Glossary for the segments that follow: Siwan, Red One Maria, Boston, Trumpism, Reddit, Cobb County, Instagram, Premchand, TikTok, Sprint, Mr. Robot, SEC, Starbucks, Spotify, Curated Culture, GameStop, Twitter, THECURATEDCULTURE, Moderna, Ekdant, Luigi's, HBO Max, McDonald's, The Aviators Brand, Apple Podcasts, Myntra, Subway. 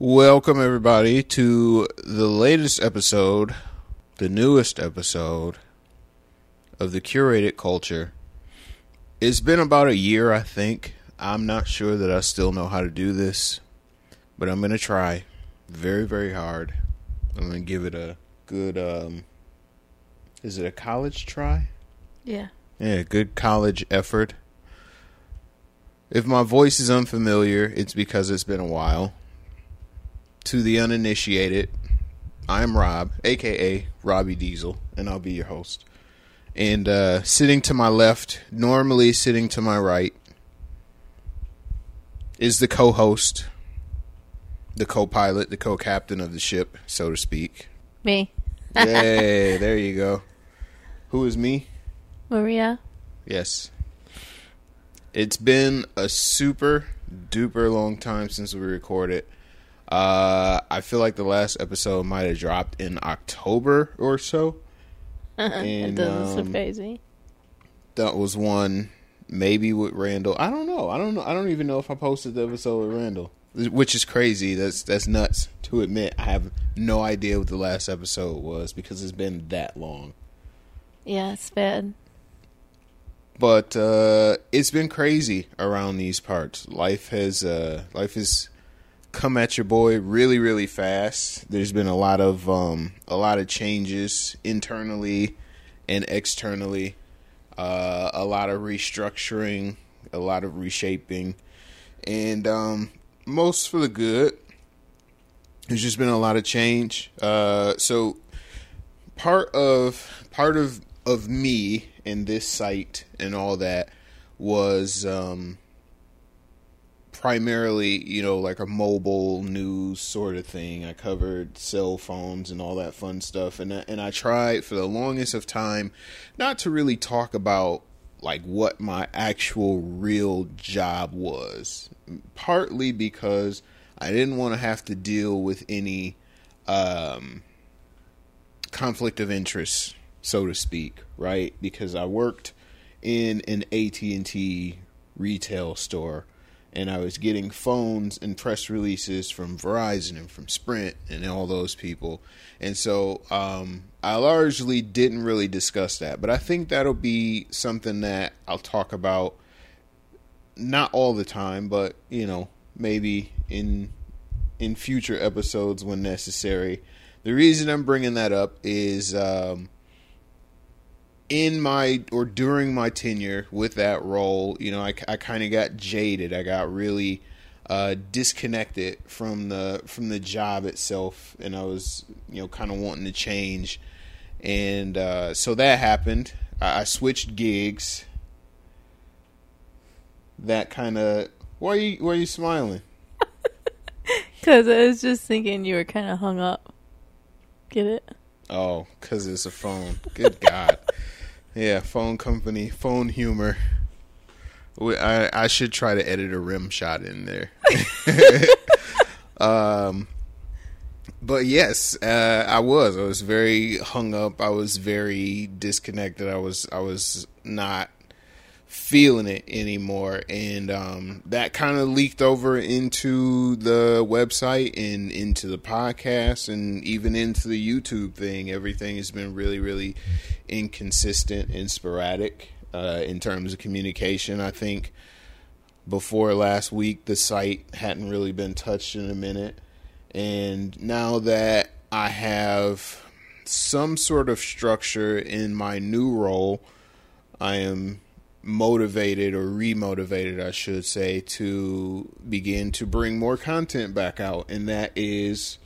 Welcome, everybody, to the latest episode, the newest episode of the Curated Culture. It's been about a year, I think. I'm not sure that I still know how to do this, but I'm going to try very, very hard. I'm going to give it a good, is it a college try? Yeah. Yeah, good college effort. If my voice is unfamiliar, it's because it's been a while. To the uninitiated, I'm Rob, a.k.a. Robbie Diesel, and I'll be your host. And sitting to my left, normally sitting to my right, is the co-host, the co-pilot, the co-captain of the ship, so to speak. Me. Yay, there you go. Who is me? Maria. Yes. It's been a super duper long time since we recorded. I feel like the last episode might have dropped in October or so. And, that doesn't surprise me. That was one maybe with Randall. I don't know. I don't even know if I posted the episode with Randall, which is crazy. That's nuts to admit. I have no idea what the last episode was because it's been that long. Yeah, it's bad. But it's been crazy around these parts. Life has come at your boy really, really fast. There's been a lot of changes internally and externally, a lot of restructuring, a lot of reshaping, and most for the good. There's just been a lot of change. So part of me and this site and all that was primarily, you know, like a mobile news sort of thing. I covered cell phones and all that fun stuff. And I tried for the longest of time not to really talk about like what my actual real job was. Partly because I didn't want to have to deal with any conflict of interest, so to speak, right? Because I worked in an AT&T retail store. And I was getting phones and press releases from Verizon and from Sprint and all those people. And so I largely didn't really discuss that. But I think that'll be something that I'll talk about, not all the time, but, you know, maybe in future episodes when necessary. The reason I'm bringing that up is during my tenure with that role, you know, I kind of got jaded. I got really disconnected from the job itself, and I was, you know, kind of wanting to change. And so that happened. I switched gigs. That kind of... Why are you smiling? Because I was just thinking you were kind of hung up. Get it? Oh, because it's a phone. Good God. Yeah, phone company, phone humor. I should try to edit a rim shot in there. But yes, I was very hung up. I was very disconnected. I was not feeling it anymore, and that kind of leaked over into the website and into the podcast and even into the YouTube thing. Everything has been really, really inconsistent and sporadic in terms of communication. I think before last week the site hadn't really been touched in a minute, and now that I have some sort of structure in my new role, I am motivated, or remotivated, I should say, to begin to bring more content back out, and that is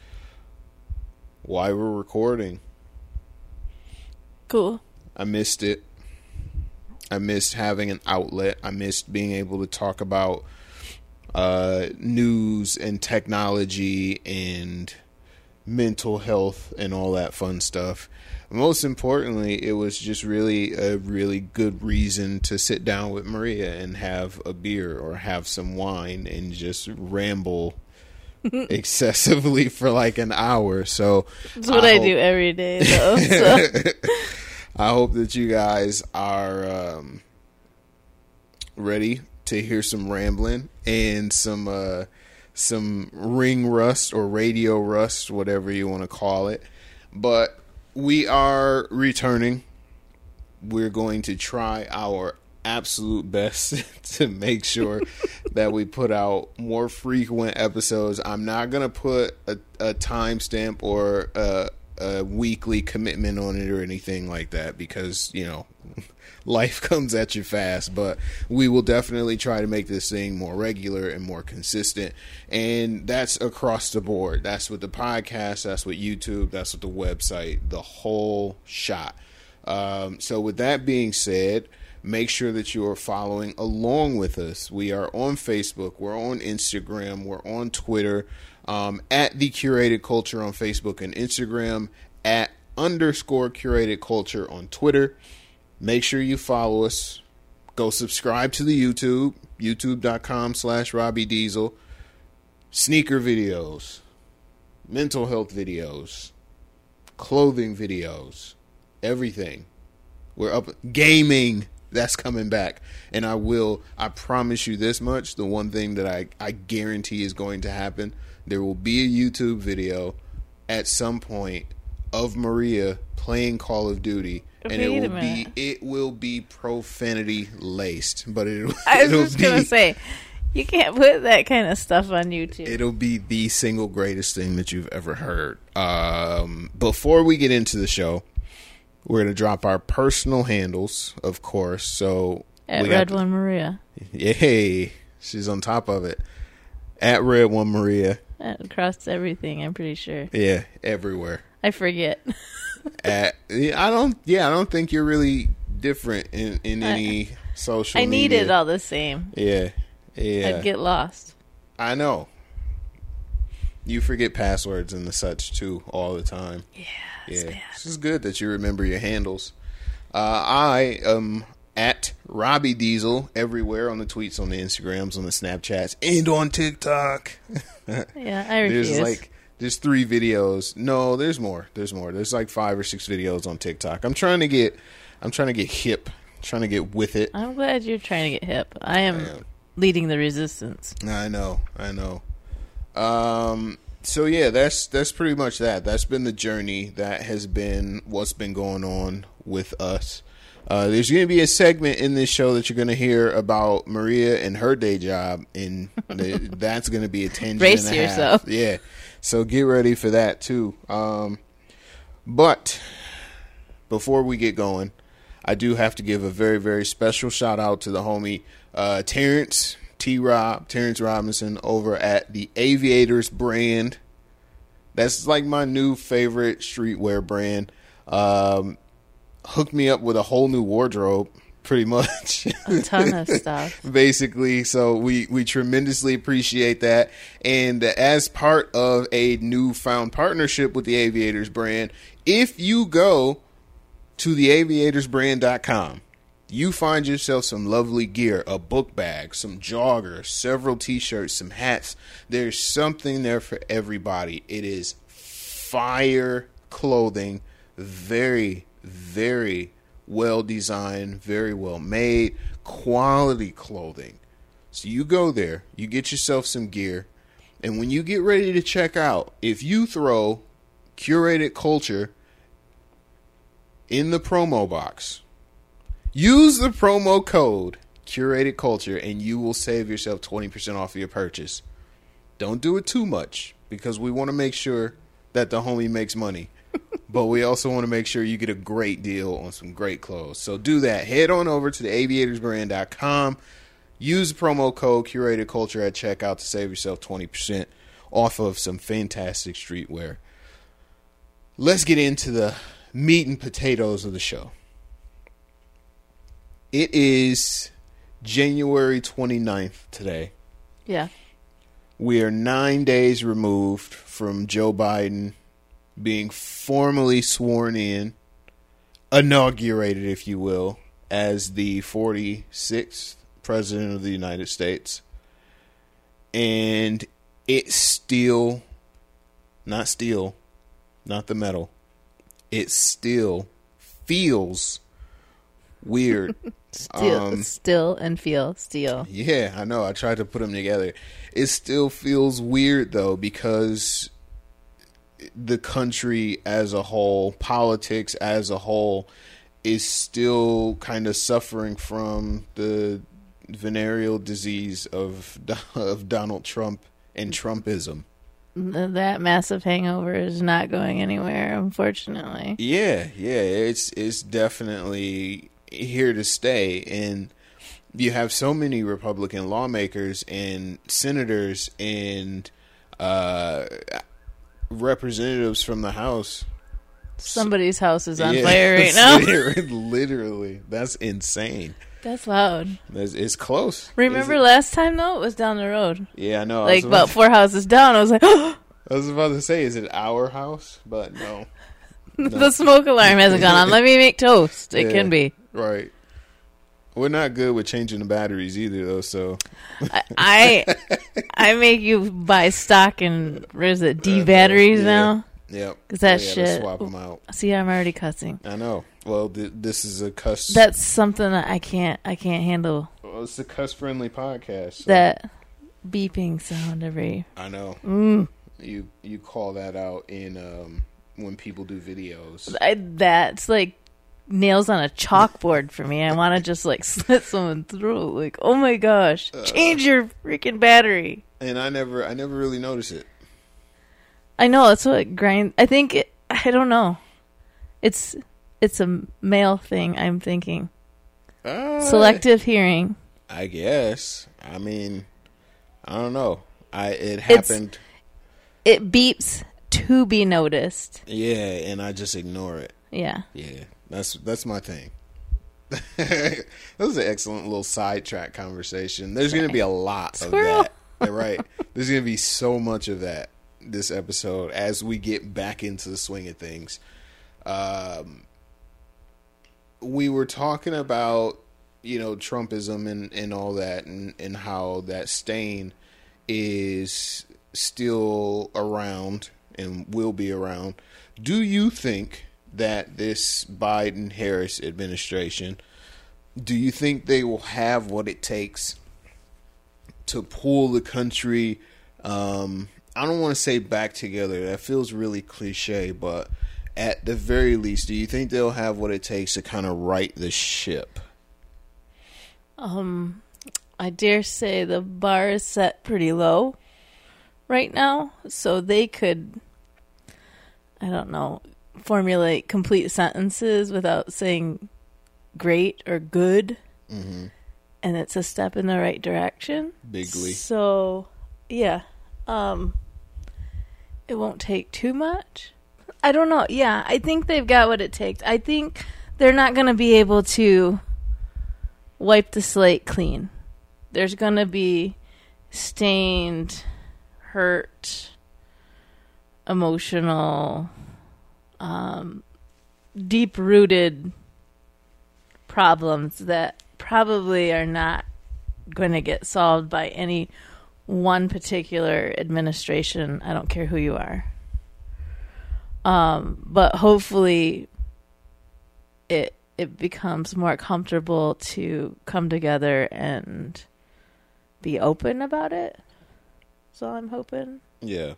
why we're recording. Cool. I missed it. I missed having an outlet. I missed being able to talk about news and technology and mental health and all that fun stuff. Most importantly, it was just really a really good reason to sit down with Maria and have a beer or have some wine and just ramble excessively for like an hour. So that's what I do every day, though. So. I hope that you guys are ready to hear some rambling and some ring rust or radio rust, whatever you want to call it. But we are returning. We're going to try our absolute best to make sure that we put out more frequent episodes. I'm not going to put a timestamp or a weekly commitment on it or anything like that because, you know, life comes at you fast, but we will definitely try to make this thing more regular and more consistent. And that's across the board. That's with the podcast, that's with YouTube, that's with the website, the whole shot. So with that being said, make sure that you are following along with us. We are on Facebook, we're on Instagram, we're on Twitter, at The Curated Culture on Facebook and Instagram, at _Curated Culture on Twitter. Make sure you follow us. Go subscribe to the YouTube, youtube.com/Robbie Diesel. Sneaker videos, mental health videos, clothing videos, everything. We're up. Gaming, that's coming back. And I promise you this much, the one thing that I guarantee is going to happen, there will be a YouTube video at some point of Maria playing Call of Duty. And it will be profanity laced. But I was just going to say, you can't put that kind of stuff on YouTube. It'll be the single greatest thing that you've ever heard. Before we get into the show, we're going to drop our personal handles, of course. So at Red One Maria. Yay. She's on top of it. At Red One Maria. Across everything, I'm pretty sure. Yeah, everywhere. I forget. I don't think you're really different in any social media. I need it all the same. Yeah. I'd get lost. I know. You forget passwords and the such, too, all the time. Yeah. This is good that you remember your handles. I am at Robbie Diesel everywhere, on the tweets, on the Instagrams, on the Snapchats, and on TikTok. Yeah, I refuse. There's 3 videos. No, there's more. There's 5 or 6 videos on TikTok. I'm trying to get hip. I'm trying to get with it. I'm glad you're trying to get hip. I am leading the resistance. I know. So yeah, that's pretty much that. That's been the journey. That has been what's been going on with us. There's going to be a segment in this show that you're going to hear about Maria and her day job, and that's going to be a tangent. Brace and a yourself. Half. Yeah. So get ready for that too. But before we get going, I do have to give a very, very special shout out to the homie, Terrence Robinson over at The Aviators Brand. That's my new favorite streetwear brand. Hooked me up with a whole new wardrobe, pretty much. A ton of stuff. Basically, so we tremendously appreciate that. And as part of a newfound partnership with The Aviators Brand, if you go to theaviatorsbrand.com, you find yourself some lovely gear, a book bag, some joggers, several t-shirts, some hats. There's something there for everybody. It is fire clothing, very, very well designed, very well made, quality clothing. So you go there, you get yourself some gear, and when you get ready to check out, if you throw Curated Culture in the promo box, use the promo code Curated Culture and you will save yourself 20% off your purchase. Don't do it too much because we want to make sure that the homie makes money. But we also want to make sure you get a great deal on some great clothes. So do that. Head on over to theaviatorsbrand.com. Use the promo code Curated Culture at checkout to save yourself 20% off of some fantastic streetwear. Let's get into the meat and potatoes of the show. It is January 29th today. Yeah. We are 9 days removed from Joe Biden being formally sworn in, inaugurated, if you will, as the 46th President of the United States. And it's it still feels weird Still and feel steel. Yeah, I know. I tried to put them together. It still feels weird, though, because the country as a whole, politics as a whole, is still kind of suffering from the venereal disease of Donald Trump and Trumpism. That massive hangover is not going anywhere, unfortunately. Yeah, it's definitely here to stay. And you have so many Republican lawmakers and senators and representatives from the House. Somebody's house is on fire right now. Literally. That's insane. That's loud. It's close. Remember last time, though? It was down the road. Yeah, I know. Like, about four houses down. I was like, I was about to say, is it our house? But no. The smoke alarm hasn't gone on. Let me make toast. It can be. Right. We're not good with changing the batteries either, though, so. I make you buy stock in, where is it, D batteries now? Yep. Because shit. Swap them out. See, I'm already cussing. I know. Well, this is a cuss. That's something that I can't handle. Well, it's a cuss-friendly podcast. So. That beeping sound every. I know. Mm. You call that out in when people do videos. That's like nails on a chalkboard for me. I want to just like slit someone's throat. Like, oh my gosh, change your freaking battery. And I never really notice it. I know, that's what grinds. I think I don't know. It's a male thing. I'm thinking selective hearing. I guess. I mean, I don't know. It happened. It beeps to be noticed. Yeah, and I just ignore it. Yeah. That's my thing. That was an excellent little sidetrack conversation. There's going to be a lot of that. Right. There's going to be so much of that. This episode, as we get back into the swing of things, we were talking about, Trumpism and all that, and how that stain is still around and will be around. Do you think that this Biden-Harris administration, do you think they will have what it takes to pull the country, I don't want to say back together. That feels really cliche, but at the very least, do you think they'll have what it takes to kind of right the ship? I dare say the bar is set pretty low right now, so they could, I don't know, formulate complete sentences without saying great or good, and it's a step in the right direction. Bigly. So, yeah. It won't take too much. I don't know. Yeah, I think they've got what it takes. I think they're not going to be able to wipe the slate clean. There's going to be stained, hurt, emotional, deep-rooted problems that probably are not going to get solved by any one particular administration. I don't care who you are. But hopefully it becomes more comfortable to come together and be open about it. So I'm hoping. Yeah,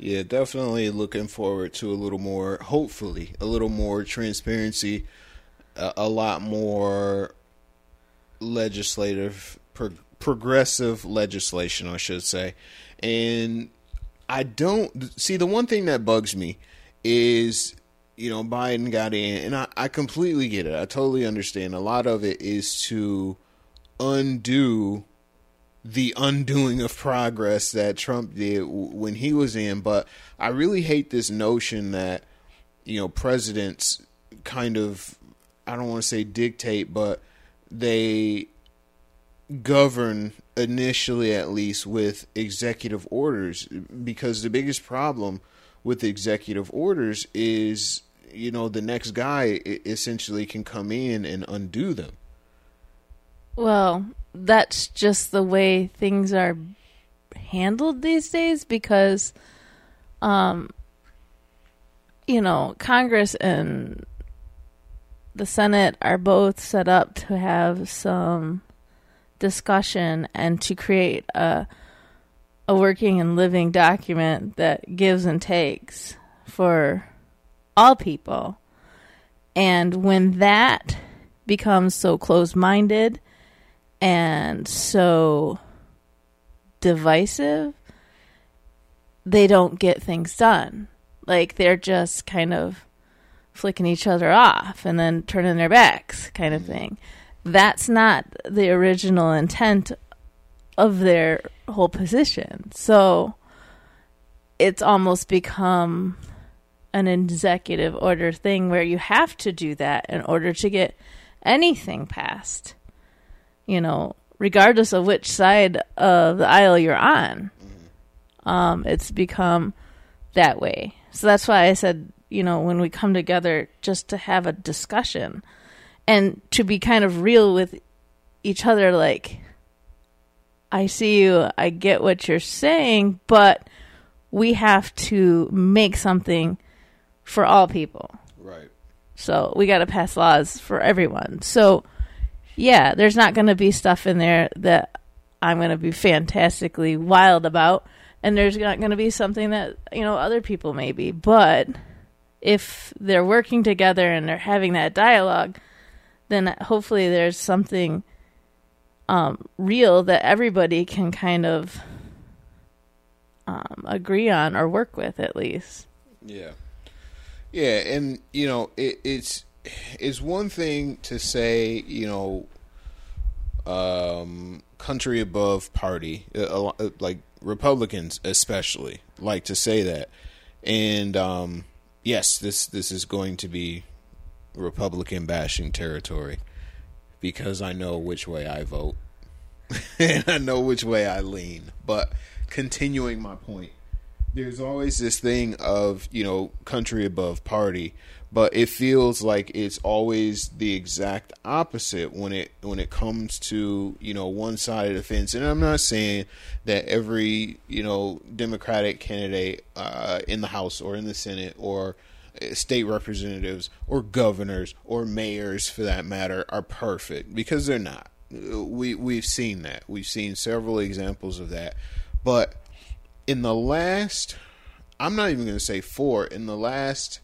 definitely looking forward to hopefully a little more transparency, a lot more legislative progressive legislation, I should say. And I don't see, the one thing that bugs me is, Biden got in, and I completely get it. I totally understand. A lot of it is to undo the undoing of progress that Trump did when he was in. But I really hate this notion that, presidents kind of, I don't want to say dictate, but they govern initially, at least, with executive orders, because the biggest problem with executive orders is, the next guy essentially can come in and undo them. Well, that's just the way things are handled these days, because, Congress and the Senate are both set up to have some discussion and to create a working and living document that gives and takes for all people. And when that becomes so closed-minded and so divisive, they don't get things done. Like, they're just kind of flicking each other off and then turning their backs kind of thing. That's not the original intent of their whole position. So it's almost become an executive order thing where you have to do that in order to get anything passed, you know, regardless of which side of the aisle you're on. It's become that way. So that's why I said, you know, when we come together just to have a discussion and to be kind of real with each other, like, I see you, I get what you're saying, but we have to make something for all people. Right. So we got to pass laws for everyone. So, yeah, there's not going to be stuff in there that I'm going to be fantastically wild about. And there's not going to be something that, you know, other people may be. But if they're working together and they're having that dialogue, then hopefully there's something real that everybody can kind of agree on or work with, at least. Yeah. Yeah, and, you know, it's one thing to say, you know, country above party, like Republicans especially like to say that. And yes, this is going to be Republican bashing territory because I know which way I vote and I know which way I lean. But continuing my point, there's always this thing of, you know, country above party, but it feels like it's always the exact opposite when it comes to, you know, one side of the fence. And I'm not saying that every, you know, Democratic candidate in the House or in the Senate or state representatives or governors or mayors, for that matter, are perfect, because they're not. We've seen that. We've seen several examples of that. But in the last, I'm not even going to say four, in the last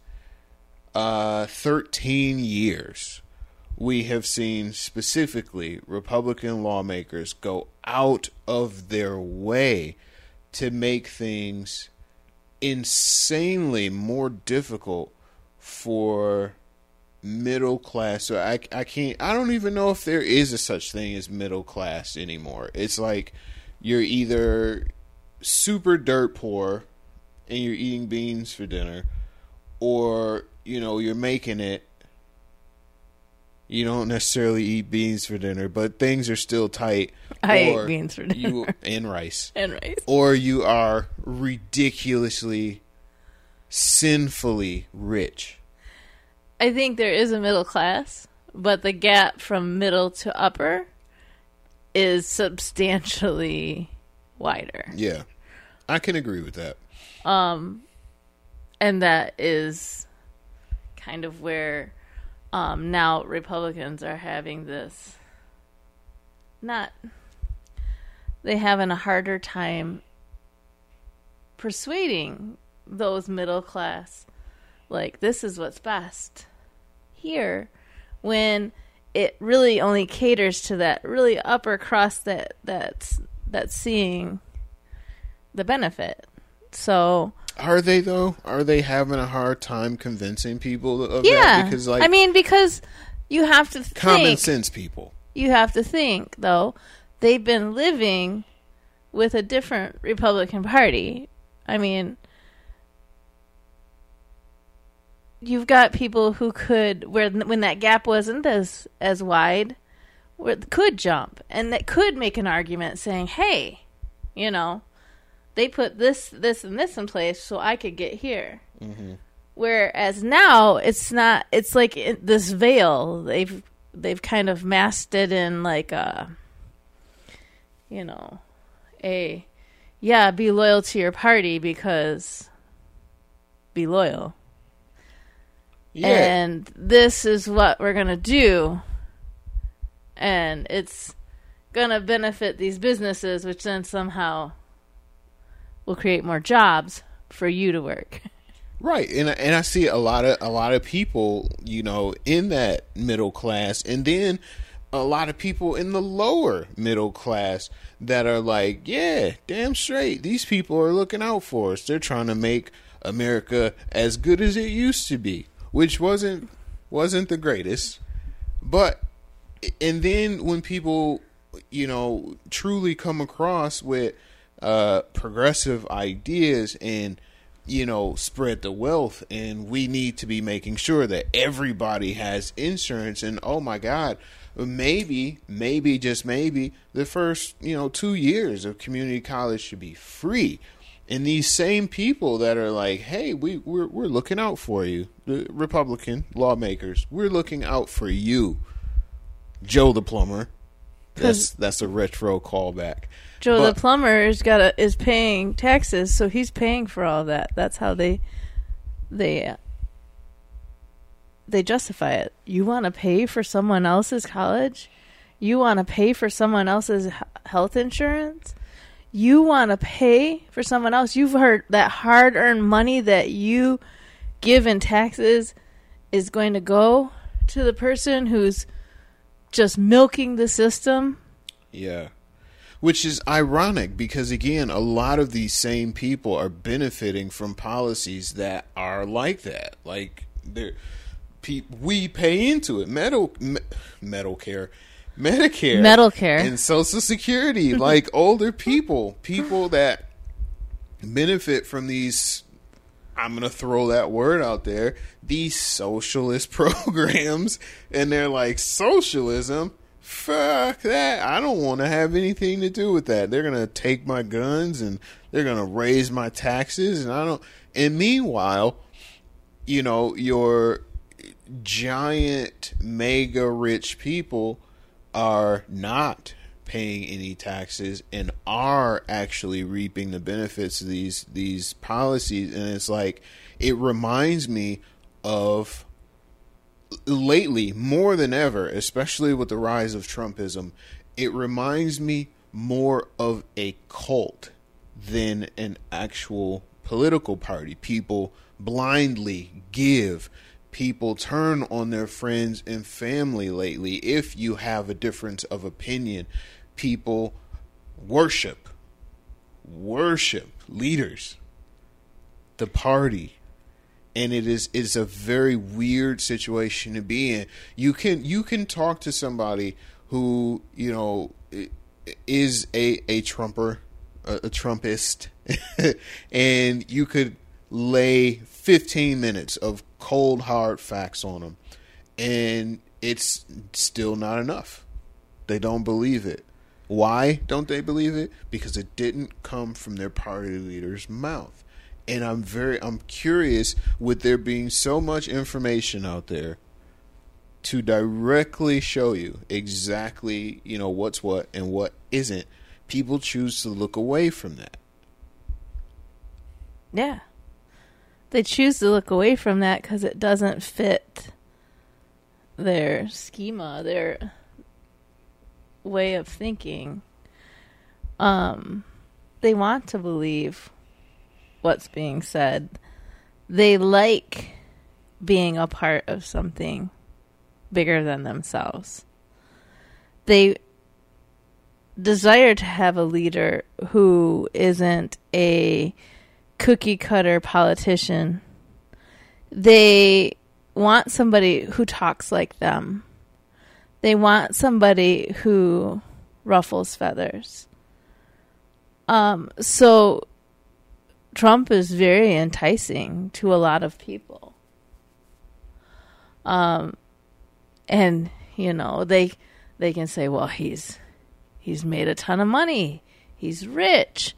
13 years, we have seen specifically Republican lawmakers go out of their way to make things insanely more difficult for middle class. So I don't even know if there is a such thing as middle class anymore. It's like you're either super dirt poor and you're eating beans for dinner, or, you know, you're making it. You don't necessarily eat beans for dinner, but things are still tight. I ate beans for dinner. And rice. Or you are ridiculously, sinfully rich. I think there is a middle class, but the gap from middle to upper is substantially wider. Yeah, I can agree with that. And that is kind of where now Republicans are having this. They're having a harder time persuading those middle class, like, this is what's best here, when it really only caters to that really upper crust that's seeing the benefit. So are they, though? Are they having a hard time convincing people of that? Because, like, I mean, because you have to think, common sense people. You have to think, though, they've been living with a different Republican Party. I mean, you've got people who could, when that gap wasn't as wide, could jump, and that could make an argument saying, hey, you know, they put this, and this in place so I could get here. Mm-hmm. Whereas now, it's not, it's like this veil. They've kind of masked it in, like, be loyal to your party, because be loyal. Yeah. And this is what we're going to do. And it's going to benefit these businesses, which then somehow will create more jobs for you to work. Right. And I see a lot of people, you know, in that middle class, and then a lot of people in the lower middle class that are like, yeah, damn straight, these people are looking out for us. They're trying to make America as good as it used to be, which wasn't the greatest. But and then when people, you know, truly come across with progressive ideas and, you know, spread the wealth, and we need to be making sure that everybody has insurance, and oh my God, maybe, just maybe, the first, you know, 2 years of community college should be free. And these same people that are like, hey, we're looking out for you, the Republican lawmakers, we're looking out for you, Joe the plumber. That's a retro callback. Joe the plumber's is paying taxes, so he's paying for all that. That's how they justify it. You want to pay for someone else's college? You want to pay for someone else's health insurance? You want to pay for someone else? You've heard that hard-earned money that you give in taxes is going to go to the person who's just milking the system. Yeah. Which is ironic because, again, a lot of these same people are benefiting from policies that are like that. Like, we pay into it. Medicare, and Social Security. Like, older people that benefit from these, I'm going to throw that word out there, these socialist programs. And they're like, socialism? Fuck that. I don't want to have anything to do with that. They're going to take my guns and they're going to raise my taxes. And I don't. And meanwhile, you know, your giant, mega rich people are not paying any taxes and are actually reaping the benefits of these policies. And it's like, it reminds me of lately, more than ever, especially with the rise of Trumpism, it reminds me more of a cult than an actual political party. People blindly give. People turn on their friends and family lately. If you have a difference of opinion, people worship leaders, the party. And it's a very weird situation to be in. You can talk to somebody who, you know, is a Trumper, a Trumpist, and you could lay 15 minutes of cold hard facts on them, and it's still not enough. They don't believe it. Why don't they believe it? Because it didn't come from their party leader's mouth. And I'm curious, with there being so much information out there to directly show you exactly, you know, what's what and what isn't, people choose to look away from that. Yeah. They choose to look away from that because it doesn't fit their schema, their way of thinking. They want to believe what's being said. They like being a part of something bigger than themselves. They desire to have a leader who isn't a cookie cutter politician. They want somebody who talks like them. They want somebody who ruffles feathers. So Trump is very enticing to a lot of people. And, you know, they can say, well, he's made a ton of money. He's rich.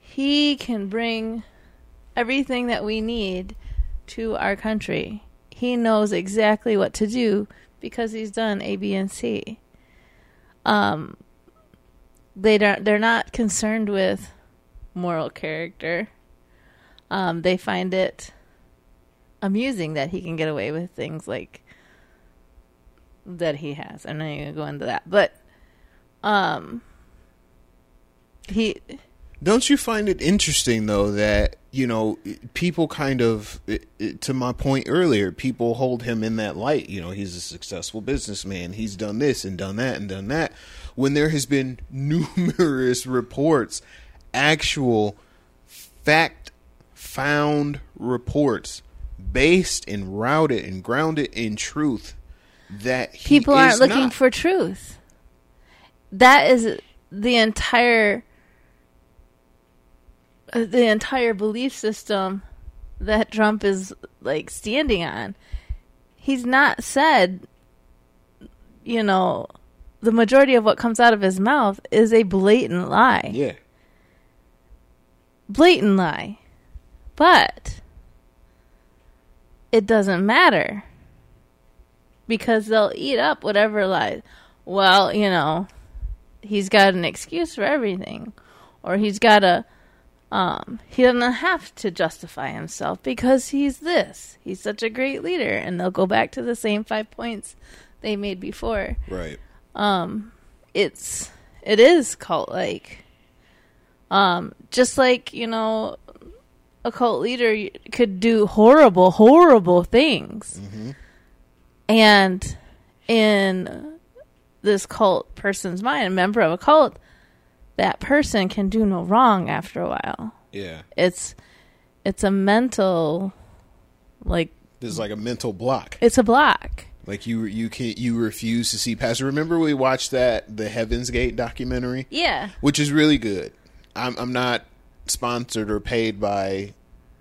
He can bring everything that we need to our country. He knows exactly what to do because he's done A, B, and C. They're not concerned with moral character. They find it amusing that he can get away with things like that he has. I'm not even going to go into that, but he. Don't you find it interesting, though, that, you know, people kind of, to my point earlier, people hold him in that light. You know, he's a successful businessman. He's done this and done that and done that. When there has been numerous reports, actual fact-found reports based and routed and grounded in truth that he people aren't looking for truth. That is the entire... the entire belief system that Trump is like standing on. He's not said, you know, the majority of what comes out of his mouth is a blatant lie. Yeah. Blatant lie. But it doesn't matter because they'll eat up whatever lies. Well, you know, he's got an excuse for everything, or he's got a, he doesn't have to justify himself because he's this. He's such a great leader, and they'll go back to the same 5 points they made before. Right. It is cult-like. Just like, you know, a cult leader could do horrible, horrible things, mm-hmm. and in this cult person's mind, a member of a cult. That person can do no wrong after a while. Yeah. It's a mental, like... This is like a mental block. It's a block. Like, you refuse to see past. Remember we watched that, the Heaven's Gate documentary? Yeah. Which is really good. I'm not sponsored or paid by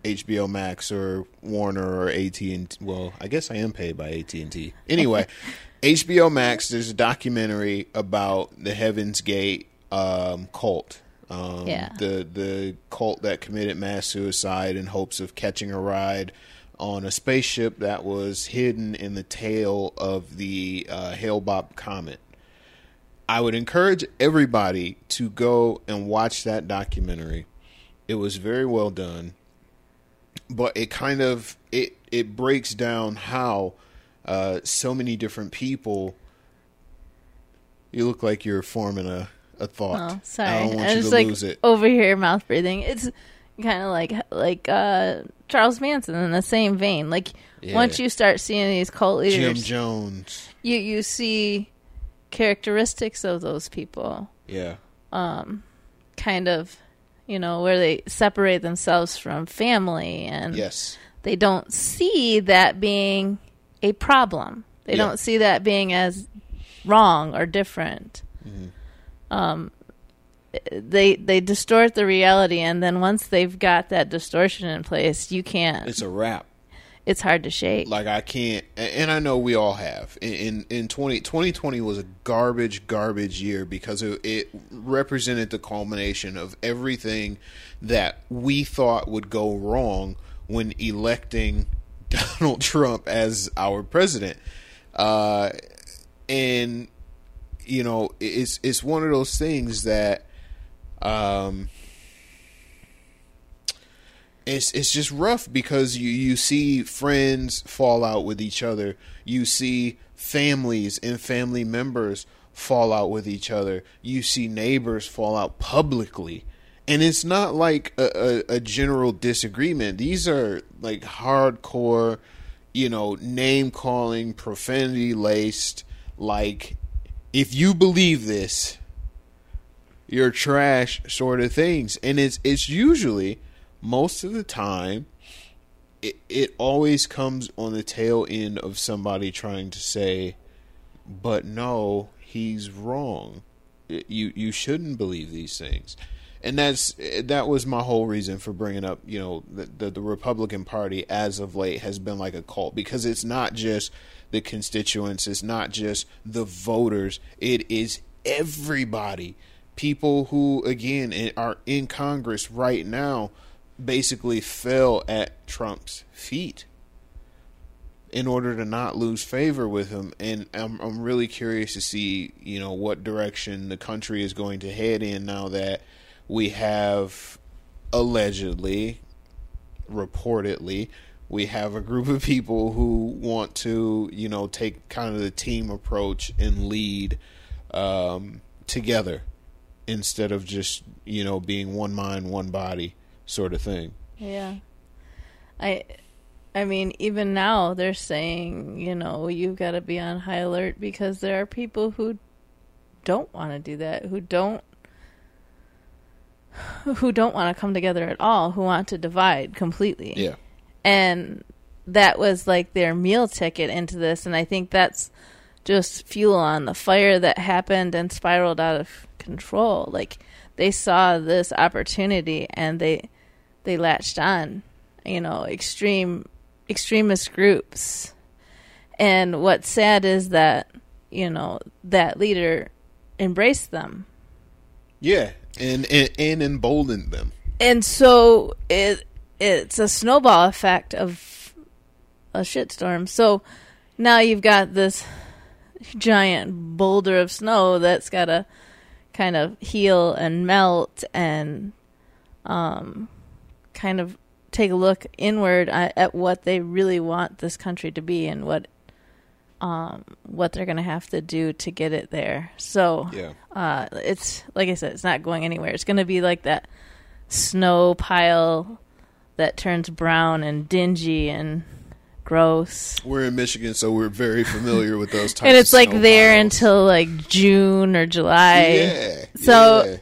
HBO Max or Warner or AT&T. Well, I guess I am paid by AT&T. Anyway, HBO Max, there's a documentary about the Heaven's Gate cult, yeah. the cult that committed mass suicide in hopes of catching a ride on a spaceship that was hidden in the tail of the Hale-Bopp comet. I would encourage everybody to go and watch that documentary. It was very well done, but it kind of it breaks down how so many different people. You look like you're forming a thought. Oh, sorry. I don't want you to like lose it. Over here, mouth breathing. It's kind of like Charles Manson in the same vein. Like, yeah. Once you start seeing these cult leaders, Jim Jones, you see characteristics of those people. Yeah. Kind of, you know, where they separate themselves from family, and yes. They don't see that being a problem. They yeah. don't see that being as wrong or different. Mm-hmm. They distort the reality, and then once they've got that distortion in place, you can't. It's a wrap. It's hard to shake. Like, I can't, and I know we all have. In 2020 was a garbage year because it represented the culmination of everything that we thought would go wrong when electing Donald Trump as our president. And you know, it's one of those things that it's just rough because you see friends fall out with each other. You see families and family members fall out with each other. You see neighbors fall out publicly. And it's not like a general disagreement. These are like hardcore, you know, name-calling, profanity-laced, like... if you believe this, you're trash sort of things. And it's usually, most of the time, it always comes on the tail end of somebody trying to say, but no, he's wrong. You shouldn't believe these things. And that was my whole reason for bringing up, you know, the Republican Party as of late has been like a cult, because it's not just... the constituents, is not just the voters, it is everybody. People who, again, are in Congress right now basically fell at Trump's feet in order to not lose favor with him. And I'm really curious to see, you know, what direction the country is going to head in now that we have allegedly, reportedly, We have a group of people who want to, you know, take kind of the team approach and lead together instead of just, you know, being one mind, one body sort of thing. Yeah. I mean, even now they're saying, you know, you've got to be on high alert because there are people who don't want to do that, who don't want to come together at all, who want to divide completely. Yeah. And that was like their meal ticket into this. And I think that's just fuel on the fire that happened and spiraled out of control. Like, they saw this opportunity and they latched on, you know, extremist groups. And what's sad is that, you know, that leader embraced them. Yeah. And emboldened them. And so it's a snowball effect of a shitstorm. So now you've got this giant boulder of snow that's got to kind of heal and melt and kind of take a look inward at what they really want this country to be and what they're going to have to do to get it there. So yeah. It's, like I said, it's not going anywhere. It's going to be like that snow pile that turns brown and dingy and gross. We're in Michigan, so we're very familiar with those types of And it's of like snow there piles. Until like June or July. Yeah. So... yeah.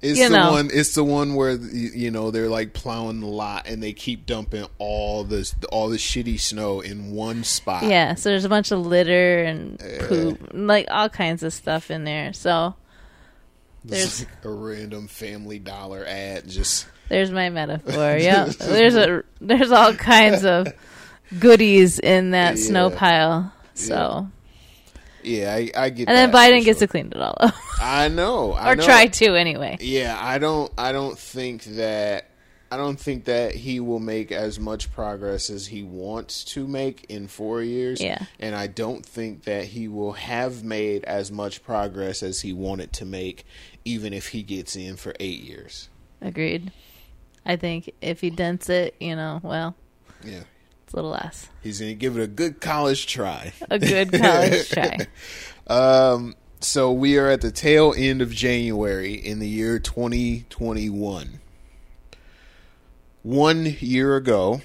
It's the one where, you know, they're like plowing the lot and they keep dumping all the shitty snow in one spot. Yeah, so there's a bunch of litter and poop, like all kinds of stuff in there. So there's like a random Family Dollar ad. Just there's my metaphor. Yeah, there's all kinds of goodies in that snow pile. So. Yeah, I get and that. And then Biden gets to clean it all up. I know. Or try to anyway. Yeah, I don't think that he will make as much progress as he wants to make in 4 years. Yeah. And I don't think that he will have made as much progress as he wanted to make, even if he gets in for 8 years. Agreed. I think if he dents it, you know, well. Yeah. A little less. He's going to give it a good college try. So we are at the tail end of January in the year 2021. 1 year ago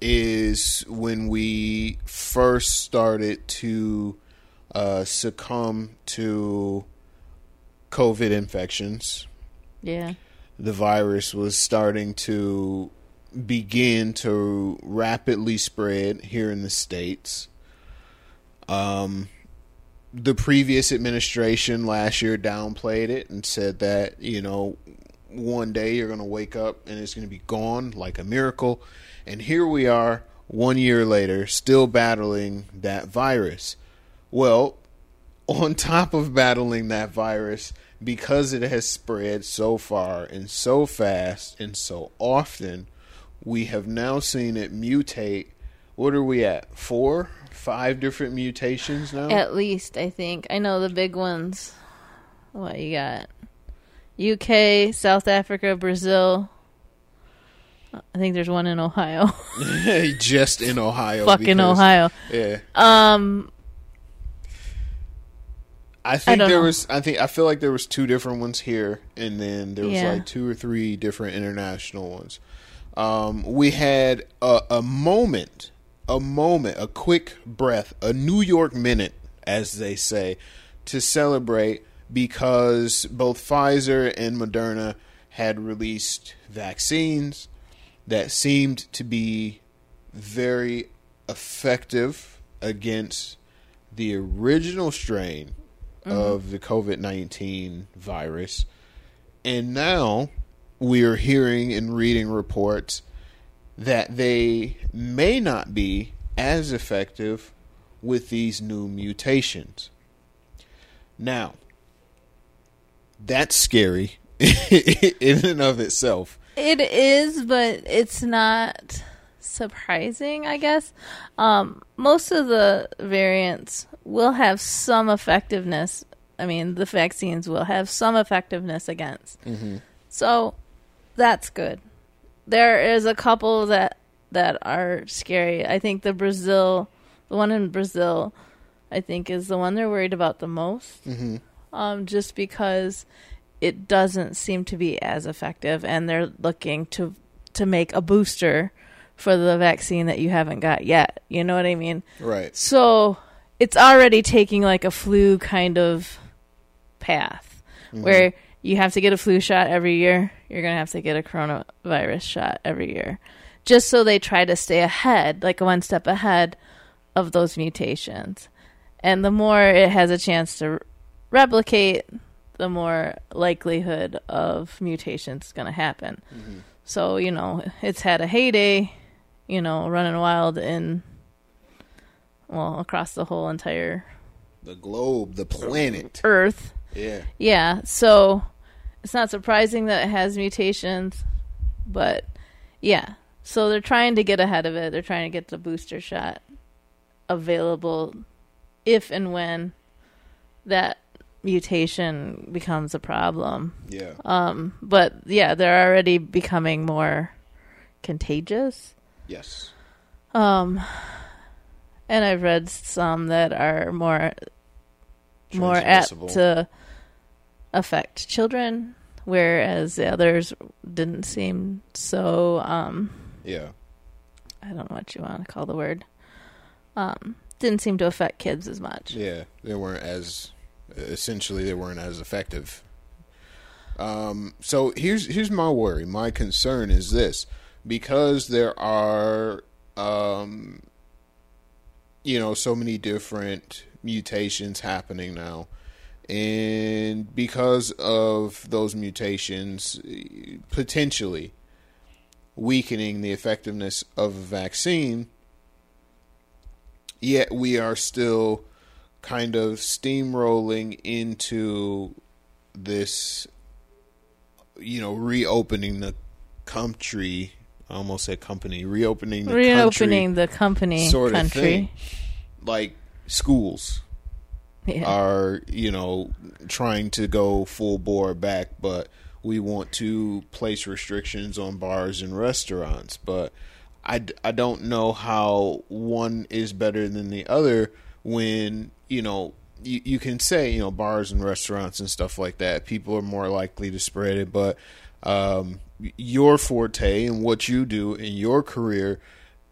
is when we first started to succumb to COVID infections. Yeah. The virus was starting to begin to rapidly spread here in the States. The previous administration last year downplayed it and said that, you know, one day you're going to wake up and it's going to be gone like a miracle. And here we are 1 year later, still battling that virus. Well, on top of battling that virus, because it has spread so far and so fast and so often, we have now seen it mutate. What are we at? 4, 5 different mutations now? At least, I think. I know the big ones. What you got? UK, South Africa, Brazil. I think there's one in Ohio. Just in Ohio. Fucking Ohio. Yeah. I feel like there was two different ones here, and then there was like 2 or 3 different international ones. We had a moment, a quick breath, a New York minute, as they say, to celebrate because both Pfizer and Moderna had released vaccines that seemed to be very effective against the original strain of the COVID-19 virus. And now we are hearing and reading reports that they may not be as effective with these new mutations. Now, that's scary in and of itself. It is, but it's not surprising, I guess. Most of the variants will have some effectiveness. I mean, the vaccines will have some effectiveness against. Mm-hmm. So... that's good. There is a couple that that are scary. I think the one in Brazil, I think is the one they're worried about the most. Mm-hmm. Just because it doesn't seem to be as effective, and they're looking to make a booster for the vaccine that you haven't got yet. You know what I mean? Right. So it's already taking like a flu kind of path, mm-hmm. where you have to get a flu shot every year. You're going to have to get a coronavirus shot every year, just so they try to stay ahead, like one step ahead of those mutations. And the more it has a chance to replicate, the more likelihood of mutations is going to happen. Mm-hmm. So, you know, it's had a heyday, you know, running wild in, well, across the whole entire... the globe, the planet. Earth. Yeah. Yeah, so it's not surprising that it has mutations, but yeah. So they're trying to get ahead of it. They're trying to get the booster shot available if and when that mutation becomes a problem. Yeah. But yeah, they're already becoming more contagious. Yes. And I've read some that are more apt to affect children, whereas the others didn't seem so yeah, I don't know what you want to call the word, didn't seem to affect kids as much. Yeah, they weren't as effective. So here's my worry, my concern is this, because there are you know, so many different mutations happening now, and because of those mutations potentially weakening the effectiveness of a vaccine, yet we are still kind of steamrolling into this, you know, reopening the country. I almost said company. Reopening the country. Thing. Like schools are, you know, trying to go full bore back, but we want to place restrictions on bars and restaurants. But I don't know how one is better than the other when, you know, you can say, you know, bars and restaurants and stuff like that, people are more likely to spread it, but your forte and what you do in your career,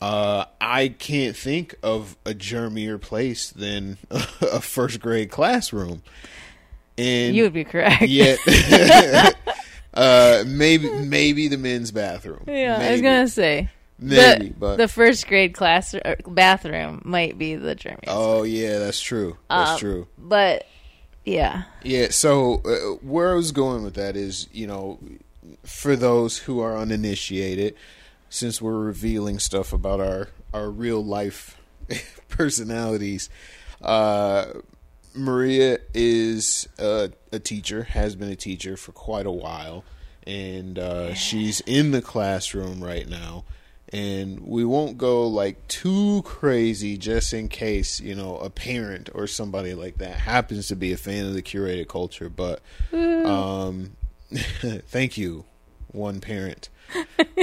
I can't think of a germier place than a first grade classroom. And you would be correct. Yeah. Maybe the men's bathroom. Yeah, maybe. I was gonna say maybe, but the first grade class bathroom might be the germiest. Oh yeah, that's true. That's true. But yeah. Yeah. So where I was going with that is, you know, for those who are uninitiated, since we're revealing stuff about our real life personalities, Maria is a teacher, has been a teacher for quite a while, and she's in the classroom right now. And we won't go like too crazy, just in case, you know, a parent or somebody like that happens to be a fan of the Curated Culture. But thank you, one parent.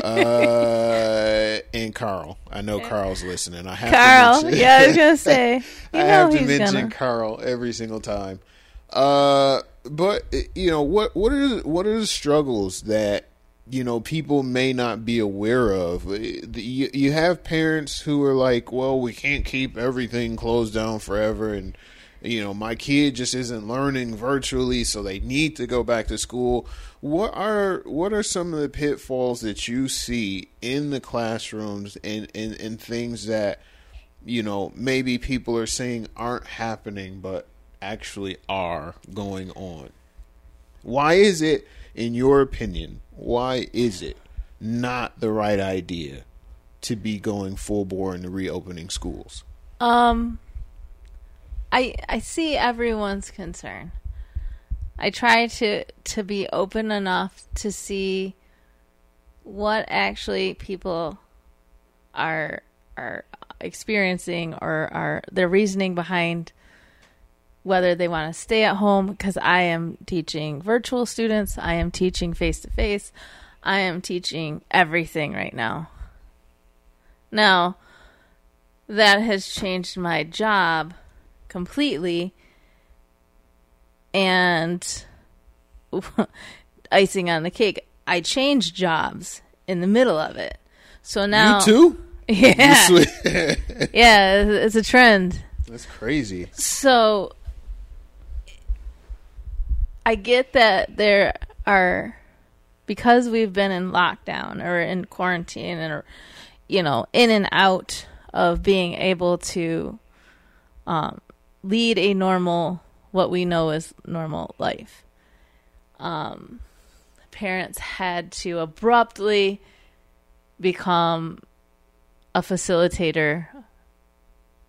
And Carl. I know Carl's listening. Carl, yeah, I was going to say. I have to mention Carl every single time. But, you know, what are the struggles that, you know, people may not be aware of? You have parents who are like, well, we can't keep everything closed down forever, and, you know, my kid just isn't learning virtually, so they need to go back to school. What are some of the pitfalls that you see in the classrooms, and things that, you know, maybe people are saying aren't happening but actually are going on? Why is it, in your opinion, why is it not the right idea to be going full bore into reopening schools? I see everyone's concern. I try to be open enough to see what actually people are experiencing, or are their reasoning behind whether they want to stay at home, because I am teaching virtual students. I am teaching face-to-face. I am teaching everything right now. Now, that has changed my job completely, and icing on the cake, I changed jobs in the middle of it. So now, you too? Yeah. Yeah, it's a trend. That's crazy. So I get that there are, because we've been in lockdown or in quarantine and, you know, in and out of being able to lead a normal, what we know as normal life. Parents had to abruptly become a facilitator,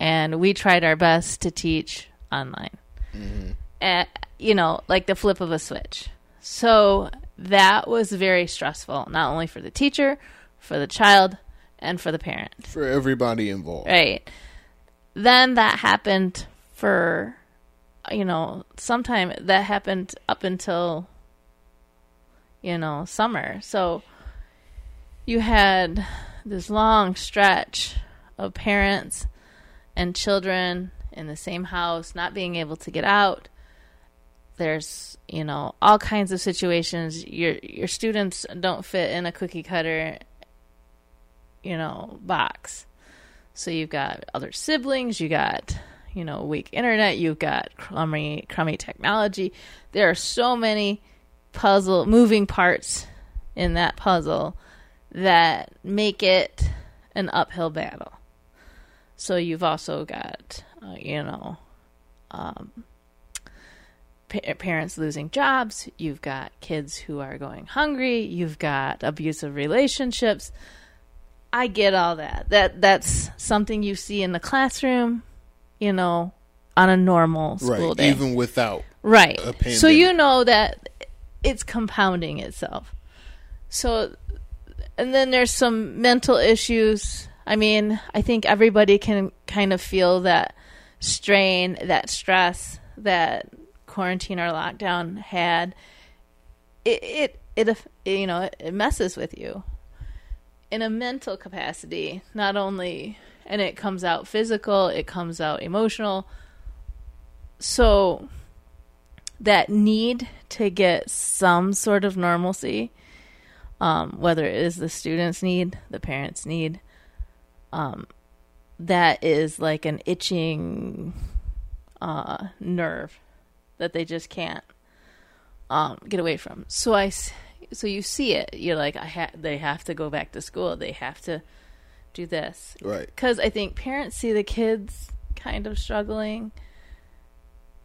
and we tried our best to teach online. Mm-hmm. At, you know, like the flip of a switch. So that was very stressful, not only for the teacher, for the child, and for the parent. For everybody involved. Right. Then that happened for, you know, sometime that happened up until, you know, summer. So you had this long stretch of parents and children in the same house, not being able to get out. There's, you know, all kinds of situations. Your students don't fit in a cookie cutter, you know, box. So you've got other siblings, you got, you know, weak internet, you've got crummy technology. There are so many puzzle moving parts in that puzzle that make it an uphill battle. So you've also got, you know, parents losing jobs. You've got kids who are going hungry. You've got abusive relationships. I get all that. That's something you see in the classroom, you know, on a normal school day. Even without a pandemic. So you know that it's compounding itself. So, and then there's some mental issues. I mean, I think everybody can kind of feel that strain, that stress that quarantine or lockdown had. It you know, it messes with you in a mental capacity, not only, and it comes out physical, it comes out emotional. So that need to get some sort of normalcy, whether it is the students' need, the parents' need, that is like an itching nerve that they just can't get away from. So you see it. You're like, they have to go back to school. They have to do this. Right. Because I think parents see the kids kind of struggling,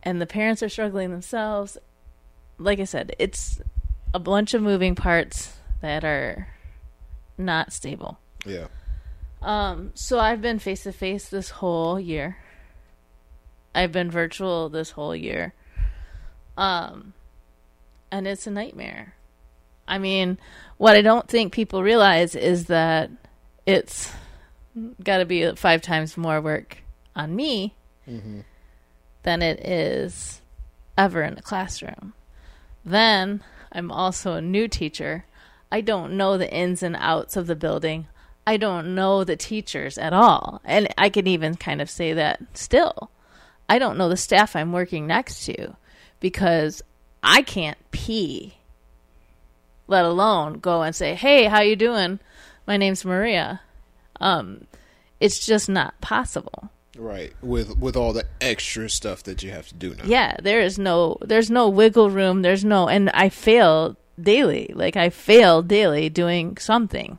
and the parents are struggling themselves. Like I said, it's a bunch of moving parts that are not stable. Yeah. So I've been face-to-face this whole year. I've been virtual this whole year. And it's a nightmare. I mean, what I don't think people realize is that it's got to be 5 times more work on me than it is ever in a classroom. Then I'm also a new teacher. I don't know the ins and outs of the building. I don't know the teachers at all. And I can even kind of say that still. I don't know the staff I'm working next to because I can't pee, let alone go and say, "Hey, how you doing? My name's Maria." It's just not possible. Right. With all the extra stuff that you have to do now. Yeah, there's no wiggle room. And I fail daily. Like I fail daily doing something,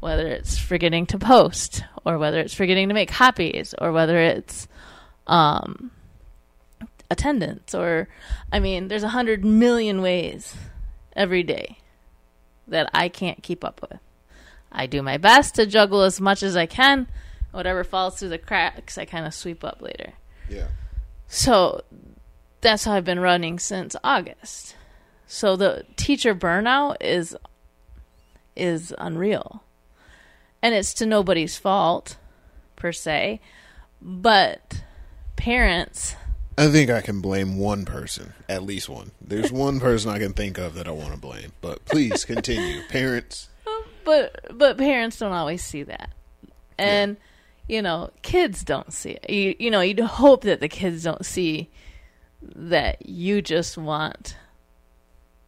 whether it's forgetting to post or whether it's forgetting to make copies or whether it's attendance or, I mean, there's 100 million ways every day that I can't keep up with. I do my best to juggle as much as I can. Whatever falls through the cracks, I kind of sweep up later. Yeah. So that's how I've been running since August. So the teacher burnout is unreal. And it's to nobody's fault, per se. But parents, I think I can blame one person, at least one. There's one person I can think of that I want to blame. But please continue, parents. But parents don't always see that. And, you know, kids don't see it. You know, you'd hope that the kids don't see that you just want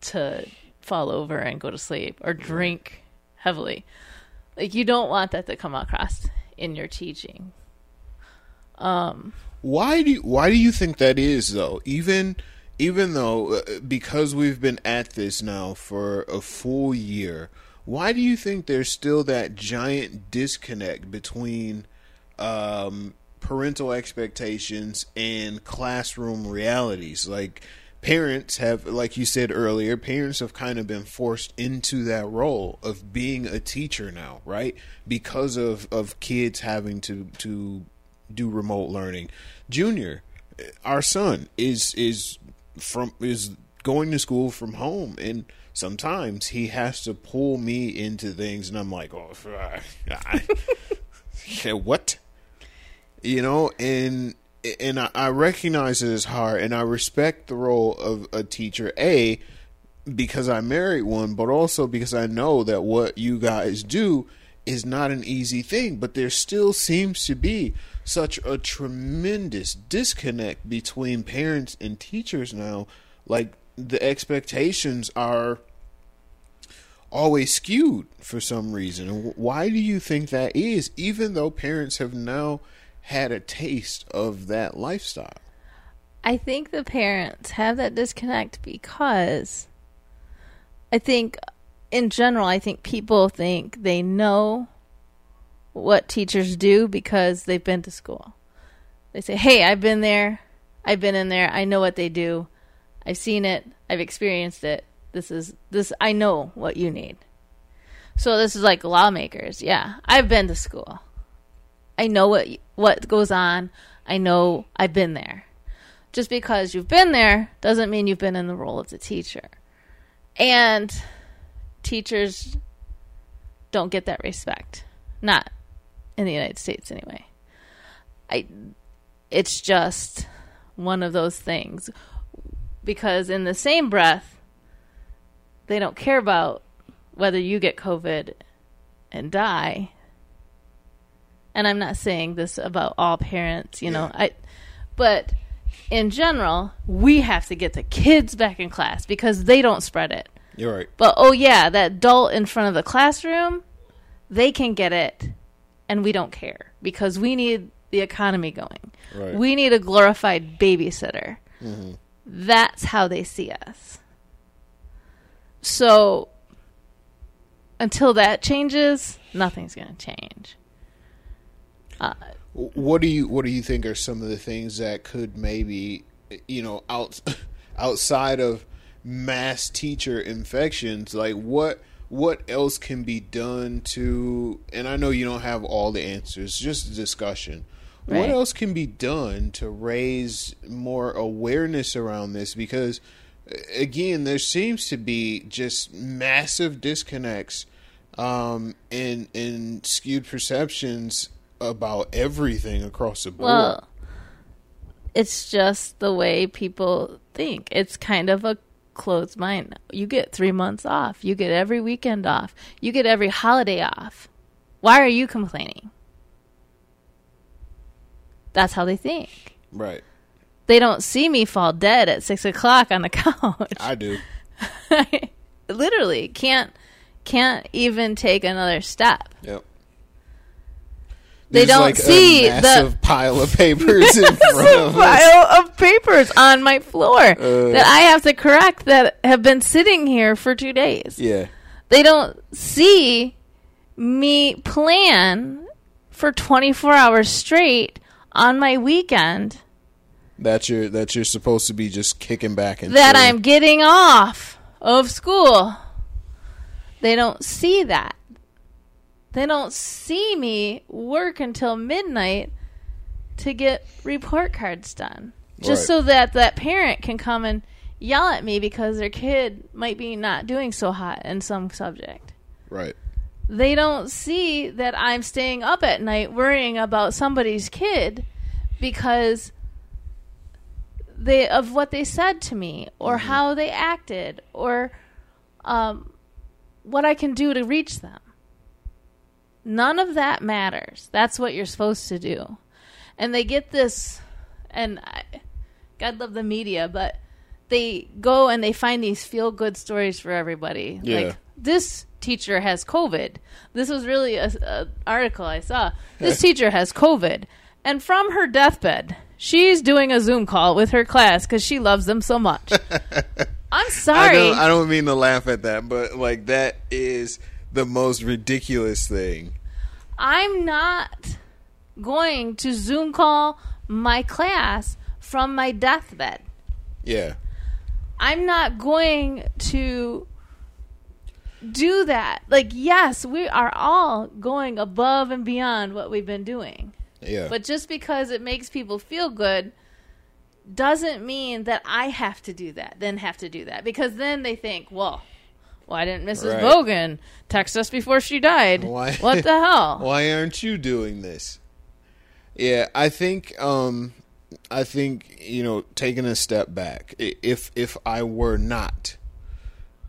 to fall over and go to sleep or drink heavily. Like, you don't want that to come across in your teaching. Why do you think that is, though? Even though, because we've been at this now for a full year, why do you think there's still that giant disconnect between parental expectations and classroom realities? Like, parents have, like you said earlier, parents have kind of been forced into that role of being a teacher now, right? Because of kids having to do remote learning. Junior, our son, is going to school from home, and sometimes he has to pull me into things, and I'm like, oh, what? You know, and I recognize it is hard, and I respect the role of a teacher, A, because I married one, but also because I know that what you guys do is not an easy thing. But there still seems to be such a tremendous disconnect between parents and teachers now. Like, the expectations are always skewed for some reason. Why do you think that is, even though parents have now had a taste of that lifestyle? I think the parents have that disconnect because I think, in general, I think people think they know what teachers do because they've been to school. They say, hey, I've been there. I've been in there. I know what they do. I've seen it. I've experienced it. This is I know what you need. So this is like lawmakers. Yeah, I've been to school. I know what goes on. I know I've been there. Just because you've been there doesn't mean you've been in the role of the teacher. And teachers don't get that respect. Not in the United States anyway. It's just one of those things. Because in the same breath, they don't care about whether you get COVID and die. And I'm not saying this about all parents, you know. But in general, we have to get the kids back in class because they don't spread it. You're right. But, oh, yeah, that adult in front of the classroom, they can get it, and we don't care because we need the economy going. Right. We need a glorified babysitter. Mm-hmm. That's how they see us. So until that changes, nothing's going to change. What do you think are some of the things that could maybe, you know, outside of mass teacher infections, like what else can be done to, and I know you don't have all the answers, just a discussion. Right. What else can be done to raise more awareness around this? Because, again, there seems to be just massive disconnects and skewed perceptions about everything across the board. Well, it's just the way people think. It's kind of a closed mind. You get 3 months off. You get every weekend off. You get every holiday off. Why are you complaining? That's how they think. Right. They don't see me fall dead at 6 o'clock on the couch. I do. I literally can't even take another step. Yep. They don't like see a massive pile of papers in front of us. Pile of papers on my floor that I have to correct that have been sitting here for 2 days. Yeah. They don't see me plan for 24 hours straight. On my weekend, that you're supposed to be just kicking back and that I'm getting off of school. They don't see that. They don't see me work until midnight to get report cards done, just so that parent can come and yell at me because their kid might be not doing so hot in some subject. Right. They don't see that I'm staying up at night worrying about somebody's kid because of what they said to me or mm-hmm. how they acted or what I can do to reach them. None of that matters. That's what you're supposed to do. And they get this, and God love the media, but they go and they find these feel-good stories for everybody. Yeah. Like, this teacher has COVID. This was really an article I saw. This teacher has COVID. And from her deathbed, she's doing a Zoom call with her class because she loves them so much. I'm sorry. I don't mean to laugh at that, but like that is the most ridiculous thing. I'm not going to Zoom call my class from my deathbed. Yeah. I'm not going to do that. Like, yes, we are all going above and beyond what we've been doing. Yeah. But just because it makes people feel good doesn't mean that I have to do that, because then they think, well, why didn't Mrs. Bogan text us before she died? What the hell? Why aren't you doing this? Yeah, I think, you know, taking a step back, if I were not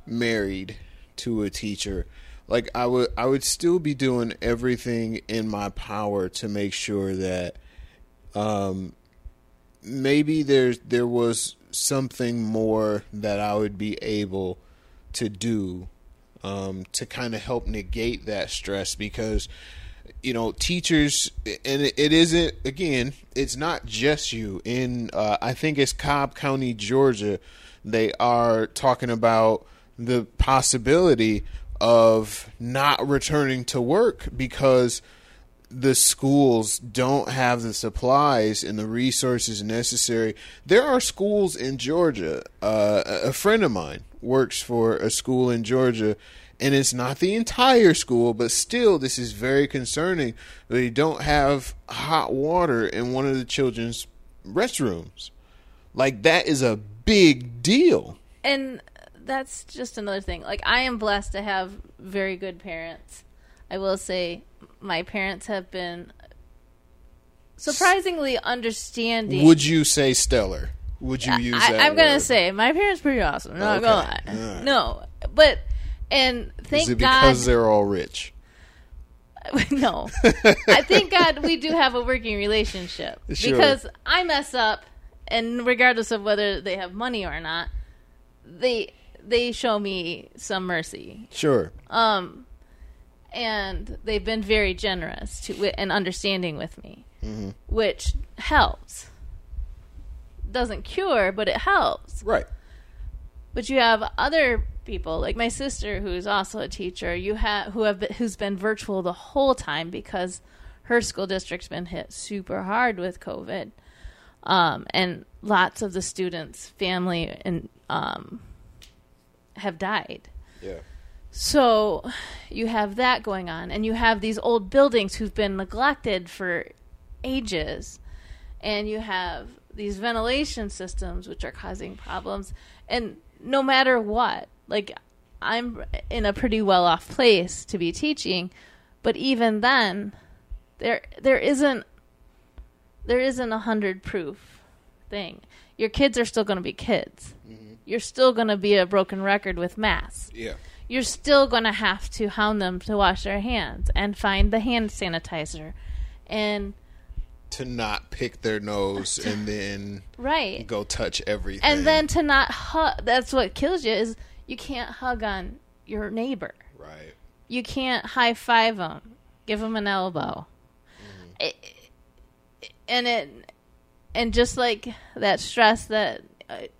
married to a teacher, like I would still be doing everything in my power to make sure that maybe there was something more that I would be able to do to kind of help negate that stress, because, you know, teachers, and it isn't, again, it's not just you. In I think it's Cobb County, Georgia, they are talking about the possibility of not returning to work because the schools don't have the supplies and the resources necessary. There are schools in Georgia. A friend of mine works for a school in Georgia, and it's not the entire school, but still this is very concerning. They don't have hot water in one of the children's restrooms. Like, that is a big deal. And that's just another thing. Like, I am blessed to have very good parents. I will say my parents have been surprisingly understanding. Would you say stellar? Would you use that? I'm going to say my parents are pretty awesome. I'm not going to lie. Right. No. But, and thank God. Is it because they're all rich? No. I thank God we do have a working relationship. Sure. Because I mess up, and regardless of whether they have money or not, they show me some mercy. Sure. And they've been very generous and understanding with me, mm-hmm. which helps. Doesn't cure, but it helps. Right. But you have other people, like my sister, who's also a teacher, who's been virtual the whole time because her school district's been hit super hard with COVID, and lots of the students' family and have died. Yeah. So you have that going on, and you have these old buildings who've been neglected for ages, and you have these ventilation systems which are causing problems. And no matter what, like, I'm in a pretty well-off place to be teaching, but even then, there isn't 100-proof thing. Your kids are still going to be kids. Mm-hmm. You're still going to be a broken record with masks. Yeah. You're still going to have to hound them to wash their hands and find the hand sanitizer and to not pick their nose and then go touch everything. And then to not hug. That's what kills you, is you can't hug on your neighbor. Right. You can't high-five them. Give them an elbow. Mm-hmm. And just like that stress that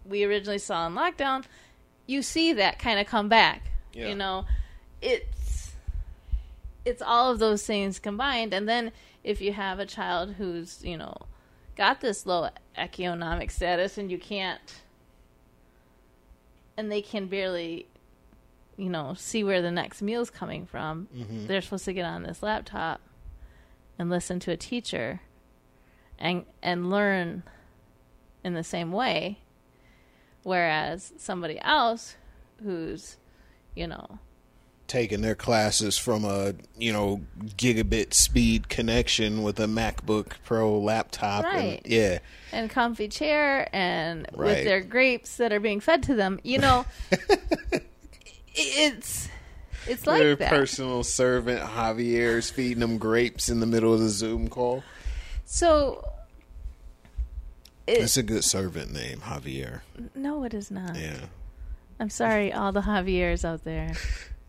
we originally saw in lockdown, you see that kind of come back. Yeah. You know, it's all of those things combined. And then if you have a child who's, you know, got this low economic status and you can't, and they can barely, you know, see where the next meal's coming from. Mm-hmm. They're supposed to get on this laptop and listen to a teacher and learn in the same way. Whereas somebody else who's, you know, taking their classes from a, you know, gigabit speed connection with a MacBook Pro laptop. Right. And comfy chair and with their grapes that are being fed to them. You know, it's It's like your that. Personal servant Javier's feeding them grapes in the middle of the Zoom call. So it's a good servant name, Javier. No, it is not. Yeah. I'm sorry, all the Javiers out there.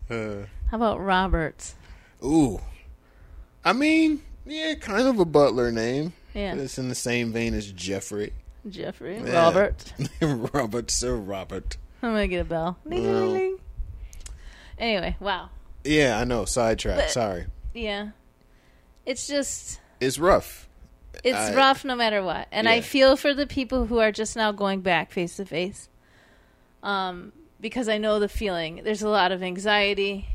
How about Roberts? Ooh. I mean, yeah, kind of a butler name. Yeah. But it's in the same vein as Jeffrey. Jeffrey. Yeah. Robert. Robert, Sir Robert. I'm going to get a bell. Ding, ding, ding. Anyway, wow. Yeah, I know. Sidetrack. Sorry. Yeah. It's just... It's rough. It's rough no matter what. And yeah. I feel for the people who are just now going back face to face. Because I know the feeling. There's a lot of anxiety.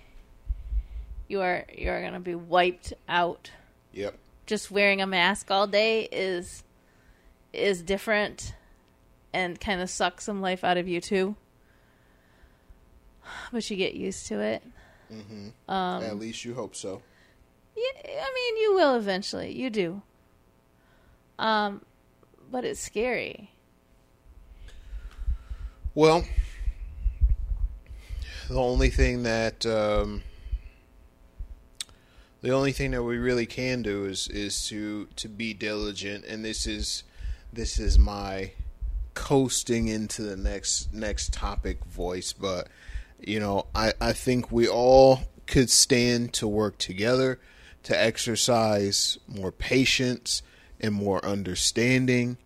You're going to be wiped out. Yep. Just wearing a mask all day is different and kind of sucks some life out of you too. But you get used to it. Mm-hmm. At least you hope so. Yeah, I mean, you will eventually. You do. But it's scary. Well, the only thing that we really can do is to be diligent, and this is my coasting into the next topic voice, but you know, I think we all could stand to work together to exercise more patience and more understanding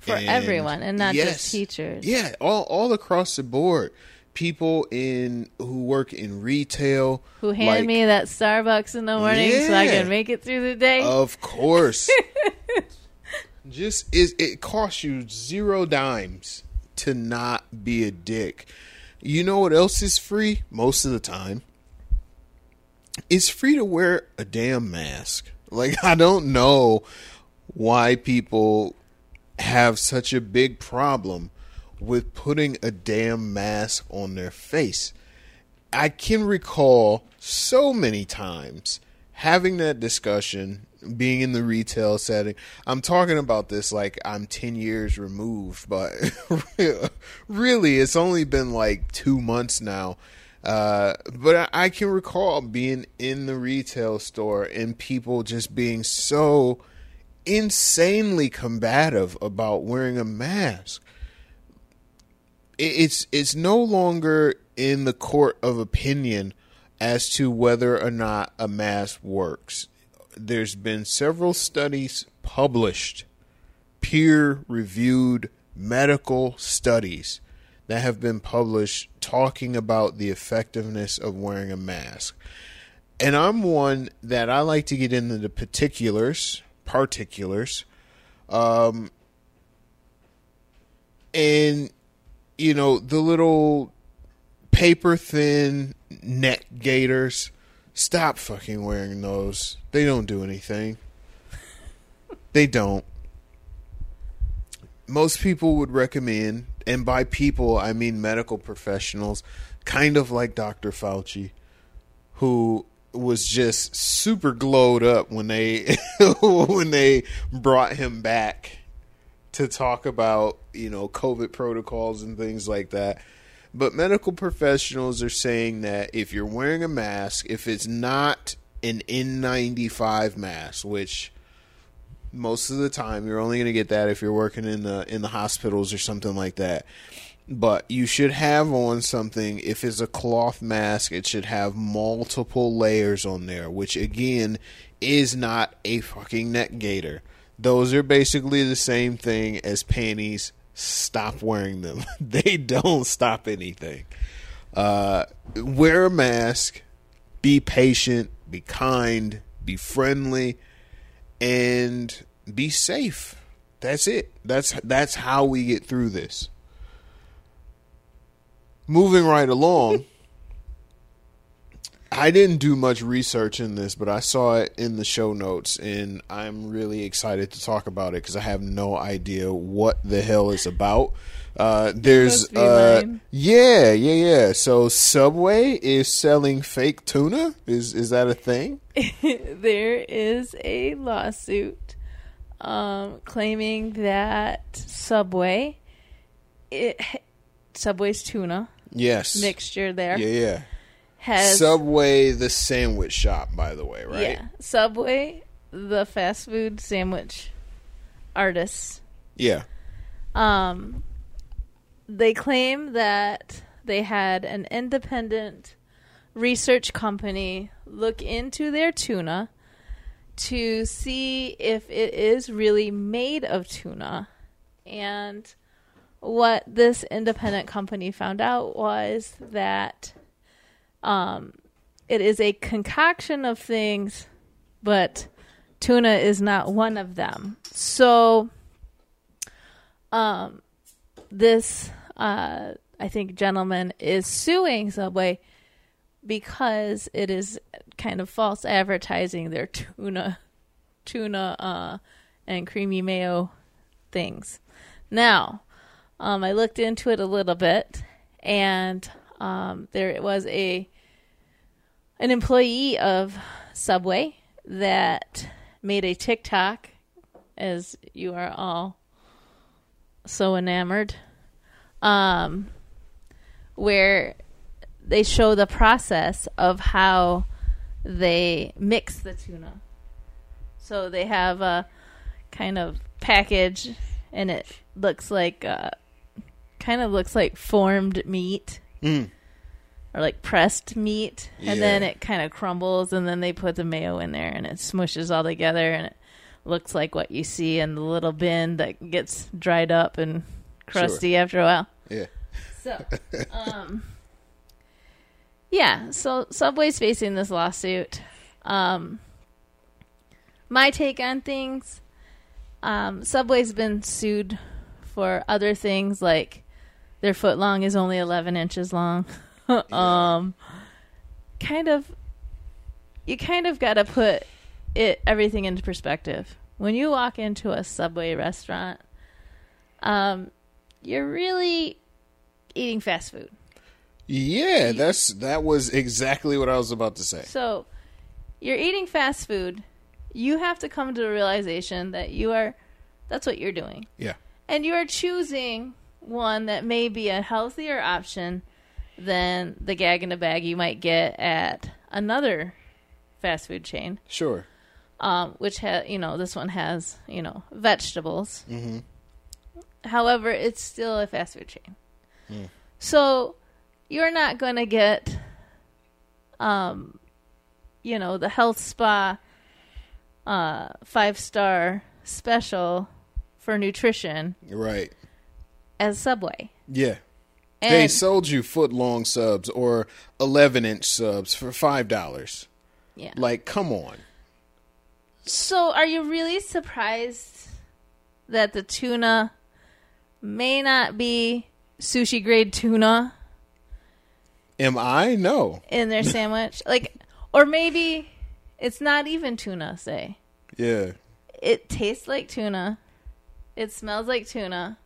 for everyone, and not just teachers. Yeah, all across the board. People who work in retail who hand me that Starbucks in the morning so I can make it through the day. Of course. It costs you 0 dimes to not be a dick. You know what else is free most of the time? It's free to wear a damn mask. Like, I don't know why people have such a big problem with putting a damn mask on their face. I can recall so many times having that discussion, being in the retail setting. I'm talking about this like I'm 10 years removed, but really it's only been like 2 months now. But I can recall being in the retail store and people just being so insanely combative about wearing a mask. It's no longer in the court of opinion as to whether or not a mask works. There's been several studies published, peer-reviewed medical studies that have been published talking about the effectiveness of wearing a mask. And I'm one that I like to get into the particulars. And you know, the little paper thin neck gaiters. Stop fucking wearing those. They don't do anything. They don't. Most people would recommend, and by people I mean medical professionals, kind of like Dr. Fauci, who was just super glowed up when they when they brought him back to talk about, you know, COVID protocols and things like that. But medical professionals are saying that if you're wearing a mask, if it's not an N95 mask, which most of the time you're only going to get that if you're working in the hospitals or something like that. But you should have on something. If it's a cloth mask, it should have multiple layers on there, which again is not a fucking neck gaiter. Those are basically the same thing as panties. Stop wearing them. They don't stop anything. Wear a mask. Be patient. Be kind. Be friendly. And be safe. That's it. That's how we get through this. Moving right along. I didn't do much research in this, but I saw it in the show notes, and I'm really excited to talk about it because I have no idea what the hell it's about. So Subway is selling fake tuna. Is that a thing? There is a lawsuit claiming that Subway's tuna mixture there. Yeah. has... Subway, the sandwich shop, by the way, right? Yeah. Subway, the fast food sandwich artists. Yeah. They claim that they had an independent research company look into their tuna to see if it is really made of tuna. And what this independent company found out was that it is a concoction of things, but tuna is not one of them. So this, I think, gentleman is suing Subway because it is kind of false advertising their tuna and creamy mayo things. Now, I looked into it a little bit, and there was an employee of Subway that made a TikTok, as you are all so enamored, where they show the process of how they mix the tuna. So they have a kind of package, and it looks like formed meat or like pressed meat, and then it kind of crumbles, and then they put the mayo in there, and it smushes all together, and it looks like what you see in the little bin that gets dried up and crusty after a while. Yeah. So, yeah, so Subway's facing this lawsuit. My take on things, Subway's been sued for other things, like their foot long is only 11 inches long. You kind of got to put everything into perspective. When you walk into a Subway restaurant, you're really eating fast food. Yeah, that was exactly what I was about to say. So, you're eating fast food. You have to come to the realization that that's what you're doing. Yeah. And you are choosing one that may be a healthier option than the gag in a bag you might get at another fast food chain. Sure. Which this one has, vegetables. Mm-hmm. However, it's still a fast food chain. Mm. So, you're not going to get, the health spa 5-star special for nutrition. Right. As Subway. Yeah. And they sold you foot-long subs or 11-inch subs for $5. Yeah. Like, come on. So, are you really surprised that the tuna may not be sushi-grade tuna? Am I? No. In their sandwich. Or maybe it's not even tuna, say. Yeah. It tastes like tuna. It smells like tuna.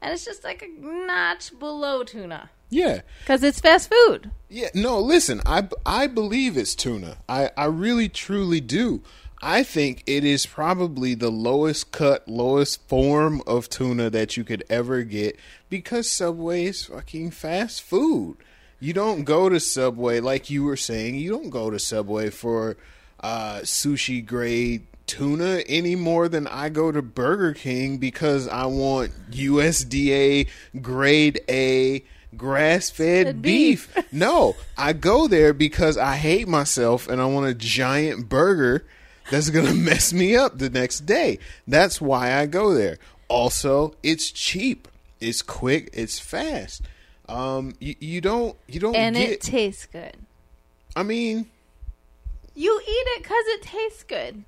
And it's just like a notch below tuna. Yeah. Because it's fast food. Yeah. No, listen, I believe it's tuna. I really, truly do. I think it is probably the lowest cut, lowest form of tuna that you could ever get because Subway is fucking fast food. You don't go to Subway, like you were saying, you don't go to Subway for sushi-grade tuna any more than I go to Burger King because I want USDA grade A grass-fed beef. No, I go there because I hate myself and I want a giant burger that's going to mess me up the next day. That's why I go there. Also, it's cheap. It's quick. It's fast. You don't and get... it tastes good. I mean, you eat it because it tastes good.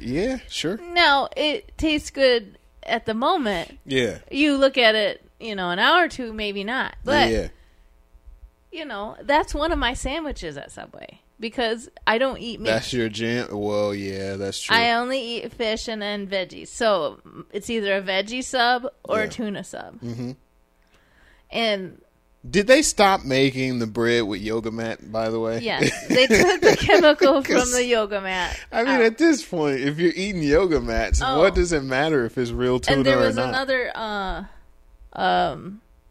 Yeah, sure. Now it tastes good at the moment. Yeah. You look at it, an hour or two, maybe not. But yeah. That's one of my sandwiches at Subway because I don't eat meat. That's your jam. Well, yeah, that's true. I only eat fish and then veggies, so it's either a veggie sub or a tuna sub. Mm-hmm. And did they stop making the bread with yoga mat, by the way? Yes. They took the chemical from the yoga mat. I mean, at this point, if you're eating yoga mats, what does it matter if it's real tuna or not? And there was another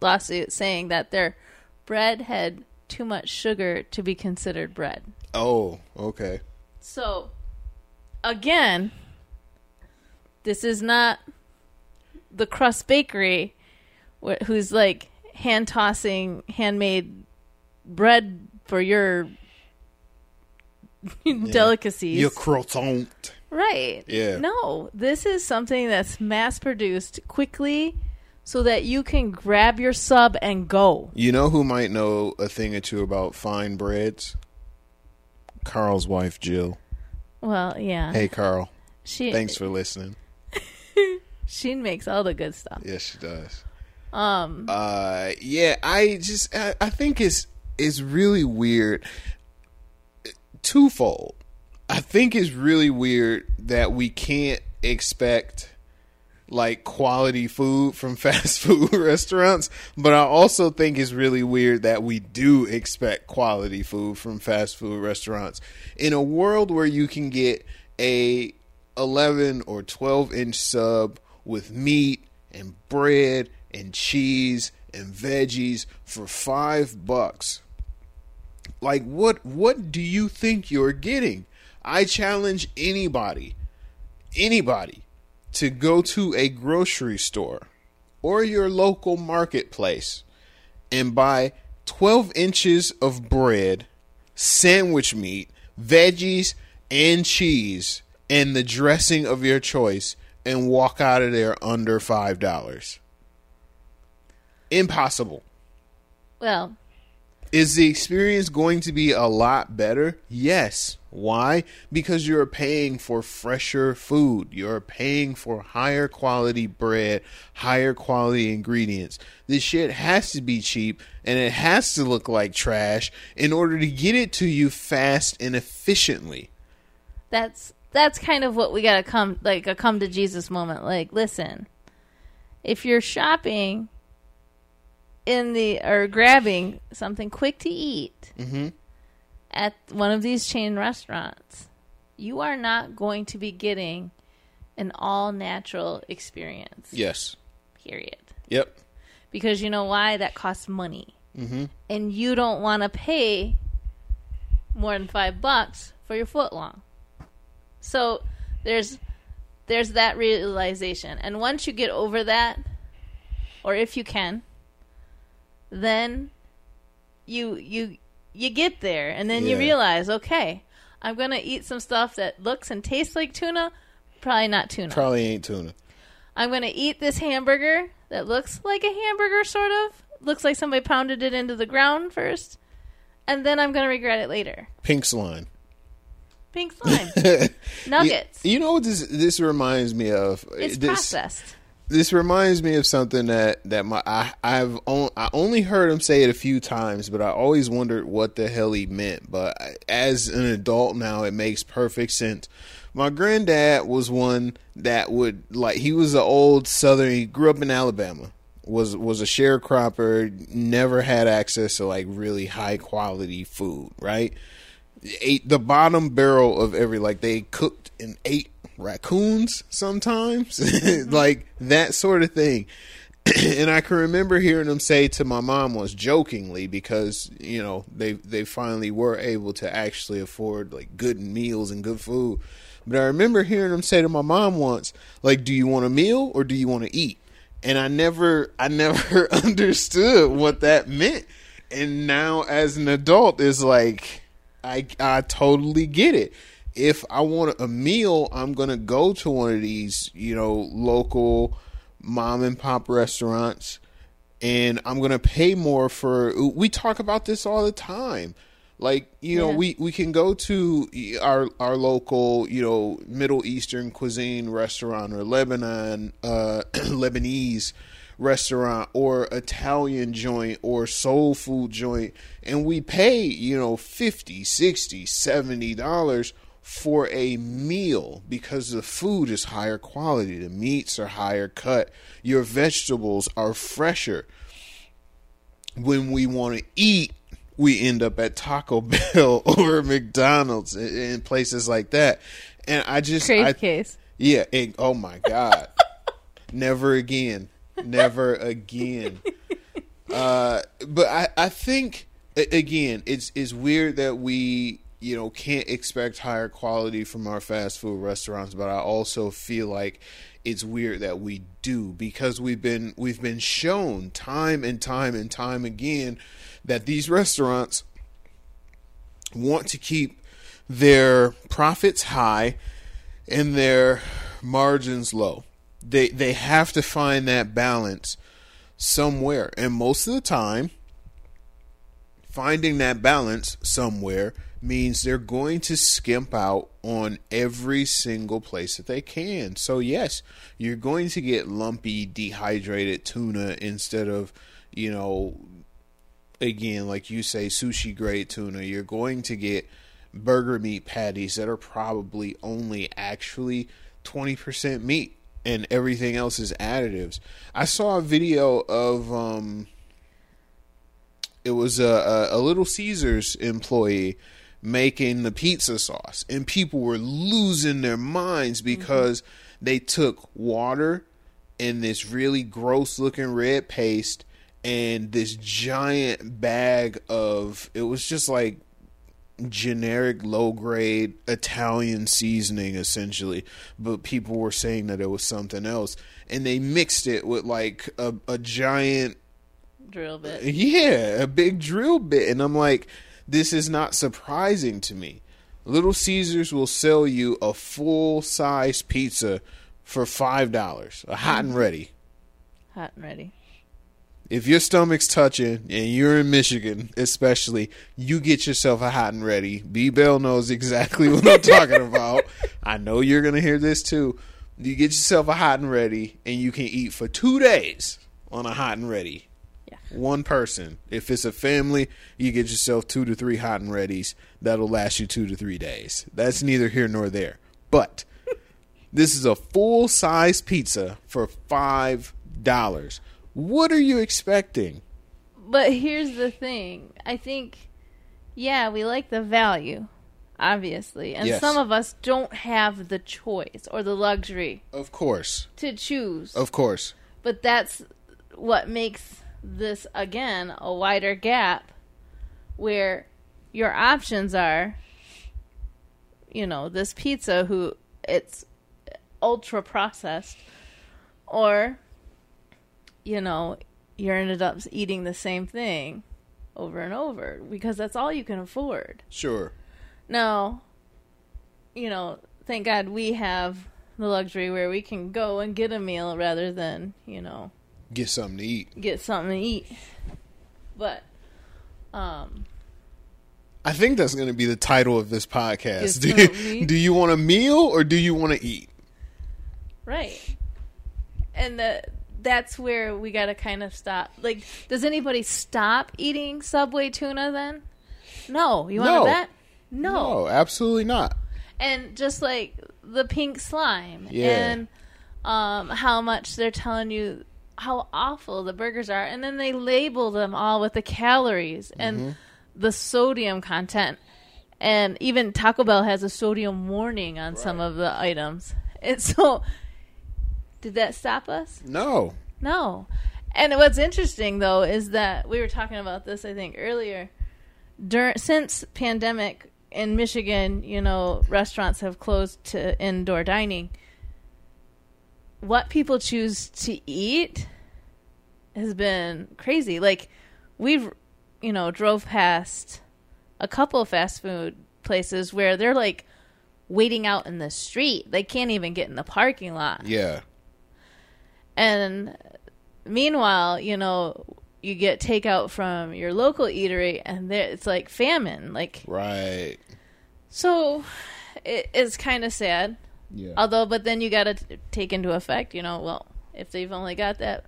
lawsuit saying that their bread had too much sugar to be considered bread. Oh, okay. So, again, this is not the crust bakery who's like hand tossing handmade bread for your delicacies. Your croissant. Right. Yeah. No, this is something that's mass produced quickly so that you can grab your sub and go. You know who might know a thing or two about fine breads? Carl's wife, Jill. Well, yeah. Hey, Carl. Thanks for listening. She makes all the good stuff. Yes, she does. Yeah, I think it's really weird. Twofold. I think it's really weird that we can't expect like quality food from fast food restaurants, but I also think it's really weird that we do expect quality food from fast food restaurants. In a world where you can get a 11 or 12 inch sub with meat and bread and cheese and veggies for $5. Like, what do you think you're getting? I challenge anybody to go to a grocery store or your local marketplace and buy 12 inches of bread, sandwich meat, veggies, and cheese, and the dressing of your choice, and walk out of there under $5. Impossible. Well, is the experience going to be a lot better? Yes. Why? Because you're paying for fresher food. You're paying for higher quality bread, higher quality ingredients. This shit has to be cheap and it has to look like trash in order to get it to you fast and efficiently. That's kind of what we gotta come to Jesus moment. Like, listen, if you're shopping grabbing something quick to eat at one of these chain restaurants, you are not going to be getting an all natural experience. Yes. Period. Yep. Because you know why? That costs money. And you don't want to pay more than $5 for your foot long. So there's that realization. And once you get over that, or if you can, then you get there and then you realize, okay, I'm going to eat some stuff that looks and tastes like tuna. Probably not tuna. Probably ain't tuna. I'm going to eat this hamburger that looks like a hamburger, sort of. Looks like somebody pounded it into the ground first. And then I'm going to regret it later. Pink slime. Pink slime. Nuggets. You know what this reminds me of? It's processed. This reminds me of something that I only heard him say it a few times, but I always wondered what the hell he meant. But as an adult now, it makes perfect sense. My granddad was one that he was an old Southern. He grew up in Alabama, was a sharecropper, never had access to like really high quality food. Right, ate the bottom barrel of every, like, they cooked and ate raccoons sometimes, like that sort of thing. And I can remember hearing him say to my mom once, jokingly, because you know they finally were able to actually afford like good meals and good food. But I remember hearing him say to my mom once, like, "Do you want a meal or do you want to eat?" And I never understood what that meant. And now as an adult, it's like I totally get it. If I want a meal, I'm going to go to one of these, you know, local mom and pop restaurants, and I'm going to pay more for. We talk about this all the time. Like, you know, we can go to our local, you know, Middle Eastern cuisine restaurant, or Lebanese restaurant, or Italian joint, or soul food joint. And we pay, you know, $50, $60, $70 for a meal because the food is higher quality. The meats are higher cut. Your vegetables are fresher. When we want to eat, we end up at Taco Bell or McDonald's and places like that. And I just... Crave case. Yeah. And, oh my God. Never again. Never again. But I think... again, it's weird that we, you know, can't expect higher quality from our fast food restaurants, but I also feel like it's weird that we do, because we've been shown time and time and time again that these restaurants want to keep their profits high and their margins low. They have to find that balance somewhere, and most of the time finding that balance somewhere means they're going to skimp out on every single place that they can. So yes, you're going to get lumpy, dehydrated tuna instead of, you know, again, like you say, sushi grade tuna. You're going to get burger meat patties that are probably only actually 20% meat, and everything else is additives. I saw a video of, it was a Little Caesars employee making the pizza sauce, and people were losing their minds because they took water and this really gross looking red paste and this giant bag of, it was just like generic low grade Italian seasoning essentially, but people were saying that it was something else, and they mixed it with like a giant drill bit. Yeah, a big drill bit. And I'm like, this is not surprising to me. Little Caesars will sell you a full size pizza for $5, a hot and ready. Hot and ready. If your stomach's touching, and you're in Michigan especially, you get yourself a hot and ready. B-Bell knows exactly what I'm talking about. I know you're going to hear this too. You get yourself a hot and ready, and you can eat for 2 days on a hot and ready. Yeah. One person. If it's a family, you get yourself 2 to 3 hot and readies. That'll last you 2 to 3 days. That's neither here nor there. But this is a full-size pizza for $5. What are you expecting? But here's the thing. I think, yeah, we like the value, obviously. And yes, some of us don't have the choice or the luxury. Of course. To choose. Of course. But that's what makes this, again, a wider gap where your options are, you know, this pizza who it's ultra processed, or, you know, you're ended up eating the same thing over and over because that's all you can afford. Sure. Now, you know, thank God we have the luxury where we can go and get a meal rather than, you know, get something to eat. But, I think that's going to be the title of this podcast. Do you want a meal or do you want to eat? Right. And that's where we got to kind of stop. Like, does anybody stop eating Subway tuna then? No. You want to bet? No. No, absolutely not. And just like the pink slime. Yeah. And how much they're telling you how awful the burgers are. And then they label them all with the calories and the sodium content. And even Taco Bell has a sodium warning on some of the items. And so, did that stop us? No. No. And what's interesting, though, is that we were talking about this, I think, earlier. Since pandemic in Michigan, you know, restaurants have closed to indoor dining. What people choose to eat has been crazy. Like, we've, you know, drove past a couple of fast food places where they're, like, waiting out in the street. They can't even get in the parking lot. Yeah. And meanwhile, you know, you get takeout from your local eatery, and it's like famine. Like, right. So it's kind of sad. Yeah. Although, but then you got to take into effect, you know, well, if they've only got that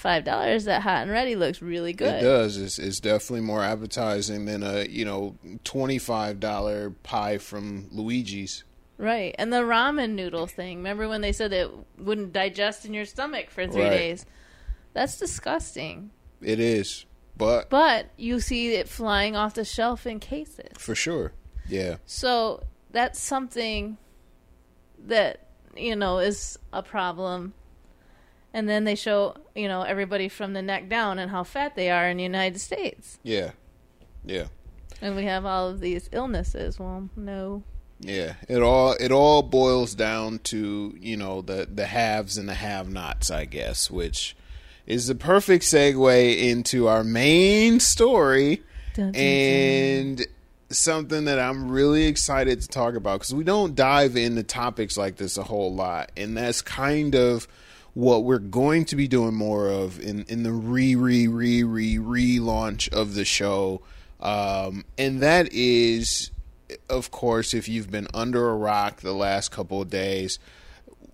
$5, that hot and ready looks really good. It does. It's definitely more appetizing than a, you know, $25 pie from Luigi's. Right. And the ramen noodle thing. Remember when they said it wouldn't digest in your stomach for 3 days? That's disgusting. It is. But you see it flying off the shelf in cases. For sure. Yeah. So that's something that, you know, is a problem. And then they show, you know, everybody from the neck down and how fat they are in the United States. Yeah. Yeah. And we have all of these illnesses. Well, no. Yeah, it all boils down to, you know, the haves and the have-nots, I guess, which is the perfect segue into our main story and something that I'm really excited to talk about because we don't dive into topics like this a whole lot, and that's kind of what we're going to be doing more of in the relaunch of the show, and that is, of course, if you've been under a rock the last couple of days,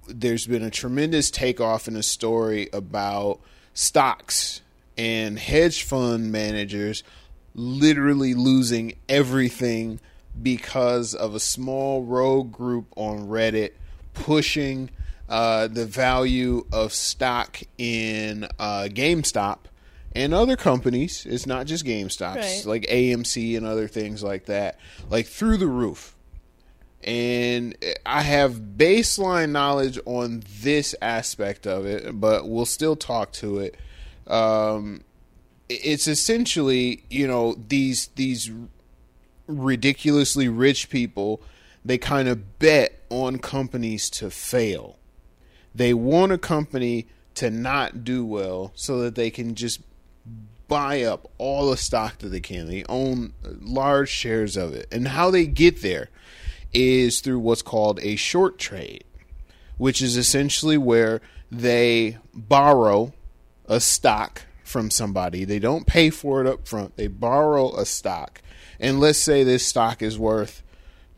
there's been a tremendous takeoff in a story about stocks and hedge fund managers literally losing everything because of a small rogue group on Reddit pushing the value of stock in GameStop and other companies. It's not just GameStop, right, like AMC and other things like that, like through the roof. And I have baseline knowledge on this aspect of it, but we'll still talk to it. It's essentially, you know, these ridiculously rich people, they kind of bet on companies to fail. They want a company to not do well so that they can just buy up all the stock that they can. They own large shares of it. And how they get there is through what's called a short trade, which is essentially where they borrow a stock from somebody. They don't pay for it up front. They borrow a stock. And let's say this stock is worth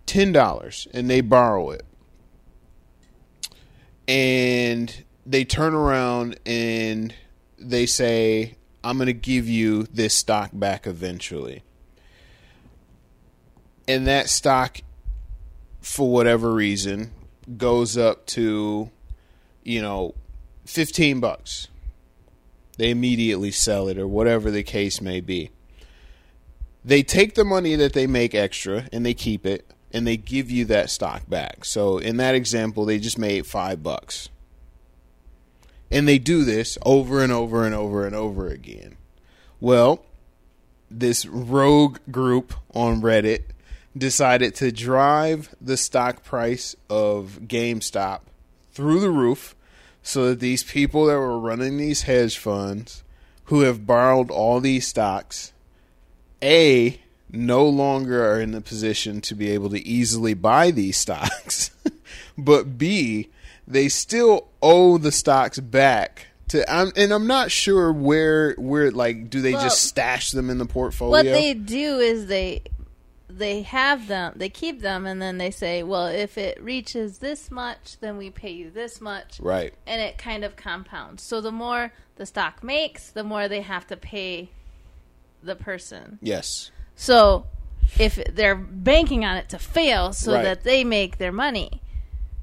$10 and they borrow it. And they turn around and they say, I'm going to give you this stock back eventually. And that stock, for whatever reason, goes up to, you know, $15. They immediately sell it or whatever the case may be. They take the money that they make extra and they keep it and they give you that stock back. So in that example, they just made $5. And they do this over and over and over and over again. Well, this rogue group on Reddit decided to drive the stock price of GameStop through the roof so that these people that were running these hedge funds who have borrowed all these stocks, A, no longer are in the position to be able to easily buy these stocks, but B, they still owe the stocks back to, and I'm not sure where like, do they just stash them in the portfolio? What they do is they have them, they keep them, and then they say, well, if it reaches this much, then we pay you this much. Right. And it kind of compounds. So the more the stock makes, the more they have to pay the person. Yes. So if they're banking on it to fail so right, that they make their money.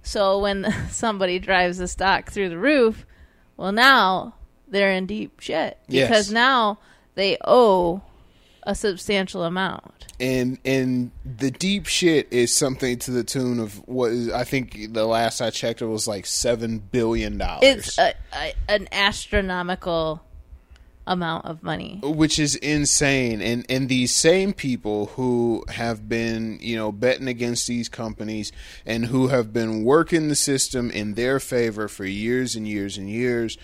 So when somebody drives the stock through the roof, well, now they're in deep shit because yes, now they owe a substantial amount. And the deep shit is something to the tune of what is, I think the last I checked, it was like $7 billion. It's an astronomical amount of money, which is insane. And these same people who have been, you know, betting against these companies and who have been working the system in their favor for years and years and years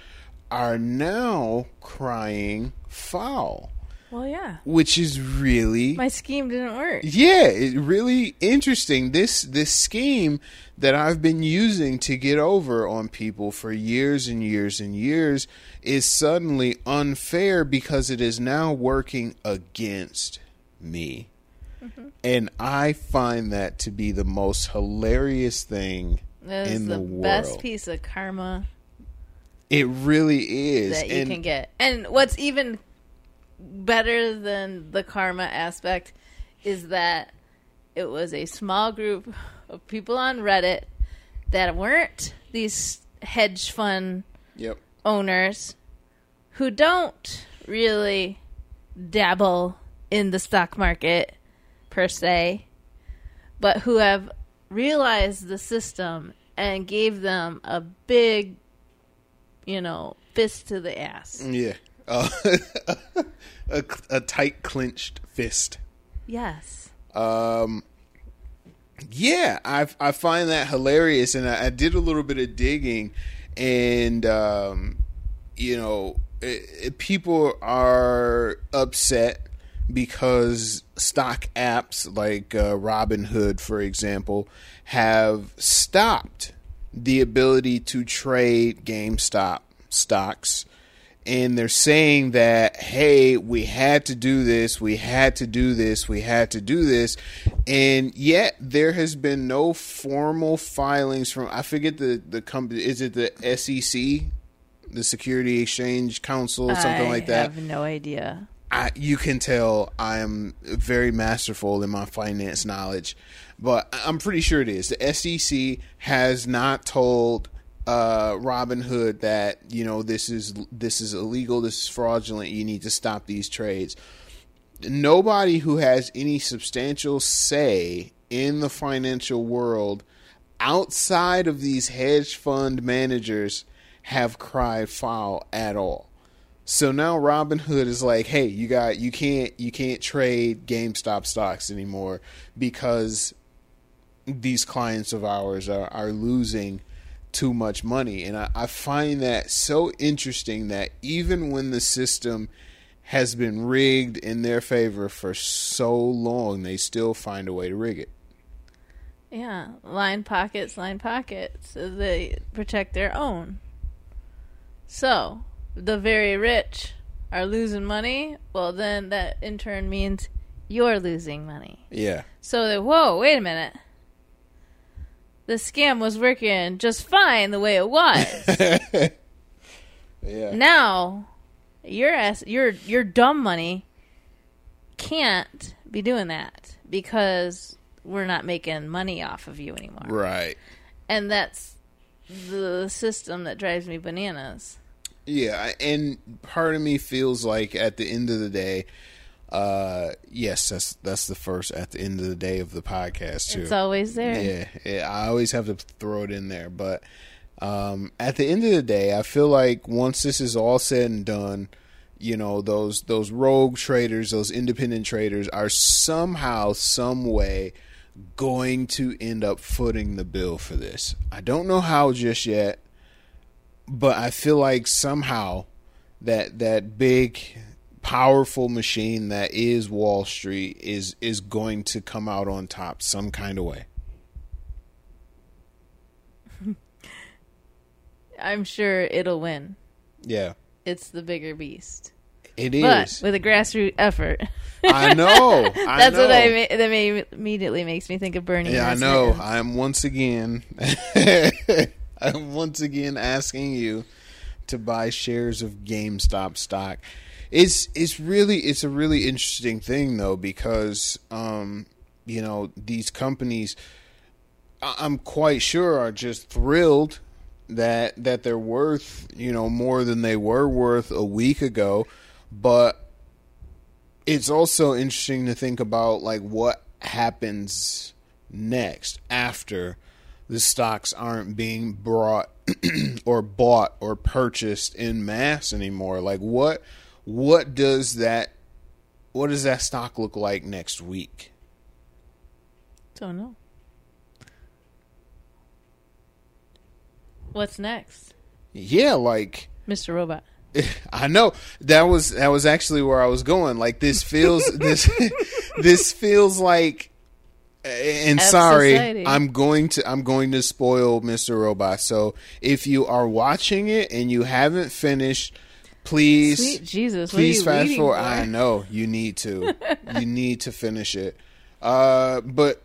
are now crying foul. Well, yeah. Which is really, my scheme didn't work. Yeah, it really interesting. This scheme that I've been using to get over on people for years and years and years is suddenly unfair because it is now working against me. Mm-hmm. And I find that to be the most hilarious thing in the world. It's the best piece of karma. It really is. That you can get. And what's even better than the karma aspect is that it was a small group of people on Reddit that weren't these hedge fund owners who don't really dabble in the stock market per se, but who have realized the system and gave them a big, you know, fist to the ass. Yeah. a tight clenched fist. Yes. Yeah, I find that hilarious, and I did a little bit of digging, and you know, people are upset because stock apps like Robinhood, for example, have stopped the ability to trade GameStop stocks. And they're saying that, hey, we had to do this. And yet there has been no formal filings from, I forget the company, is it the SEC, the Security Exchange Council, something like that? I have no idea. You can tell I am very masterful in my finance knowledge, but I'm pretty sure it is. The SEC has not told Robinhood that, you know, this is illegal, this is fraudulent, you need to stop these trades. Nobody who has any substantial say in the financial world outside of these hedge fund managers have cried foul at all. So now Robinhood is like, hey, you can't trade GameStop stocks anymore because these clients of ours are losing too much money. And I find that so interesting that even when the system has been rigged in their favor for so long, they still find a way to rig it. Yeah, line pockets, so they protect their own. So the very rich are losing money. Well, then that in turn means you're losing money. Yeah. So they, whoa, wait a minute. The scam was working just fine the way it was. Yeah. Now, your dumb money can't be doing that because we're not making money off of you anymore. Right. And that's the system that drives me bananas. Yeah, and part of me feels like at the end of the day, yes, that's the first at the end of the day of the podcast too. It's always there. Yeah, I always have to throw it in there. But at the end of the day, I feel like once this is all said and done, you know, those rogue traders, those independent traders, are somehow, some way, going to end up footing the bill for this. I don't know how just yet, but I feel like somehow that big powerful machine that is Wall Street is going to come out on top some kind of way. I'm sure it'll win. Yeah. It's the bigger beast. It is. But with a grassroots effort. I know. That's what that immediately makes me think of Bernie. Yeah, I know. I'm once again asking you to buy shares of GameStop stock. It's a really interesting thing though, because you know, these companies, I'm quite sure, are just thrilled that they're worth, you know, more than they were worth a week ago. But it's also interesting to think about like what happens next after the stocks aren't being brought or bought or purchased in mass anymore. Like What does that stock look like next week? Don't know. What's next? Yeah, like Mr. Robot. I know. That was actually where I was going. Like this feels like, and F sorry, society. I'm going to spoil Mr. Robot. So if you are watching it and you haven't finished, please, sweet Jesus, please fast forward. I know you need to. You need to finish it. But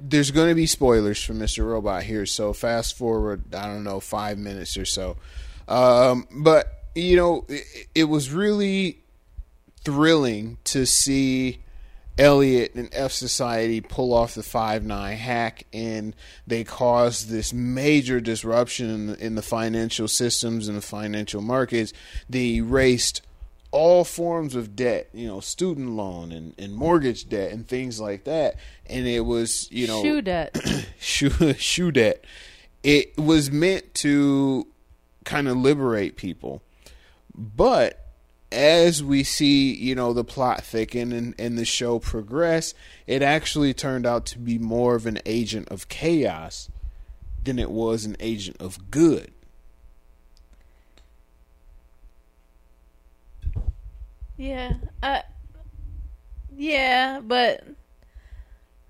there's going to be spoilers for Mr. Robot here. So fast forward, I don't know, 5 minutes or so. But, you know, it was really thrilling to see Elliot and F Society pull off the 5-9 hack, and they caused this major disruption in the financial systems and the financial markets. They erased all forms of debt, you know, student loan and mortgage debt and things like that. And it was, you know, shoe debt. shoe debt. It was meant to kind of liberate people. But as we see, you know, the plot thicken and the show progress, it actually turned out to be more of an agent of chaos than it was an agent of good. Yeah, but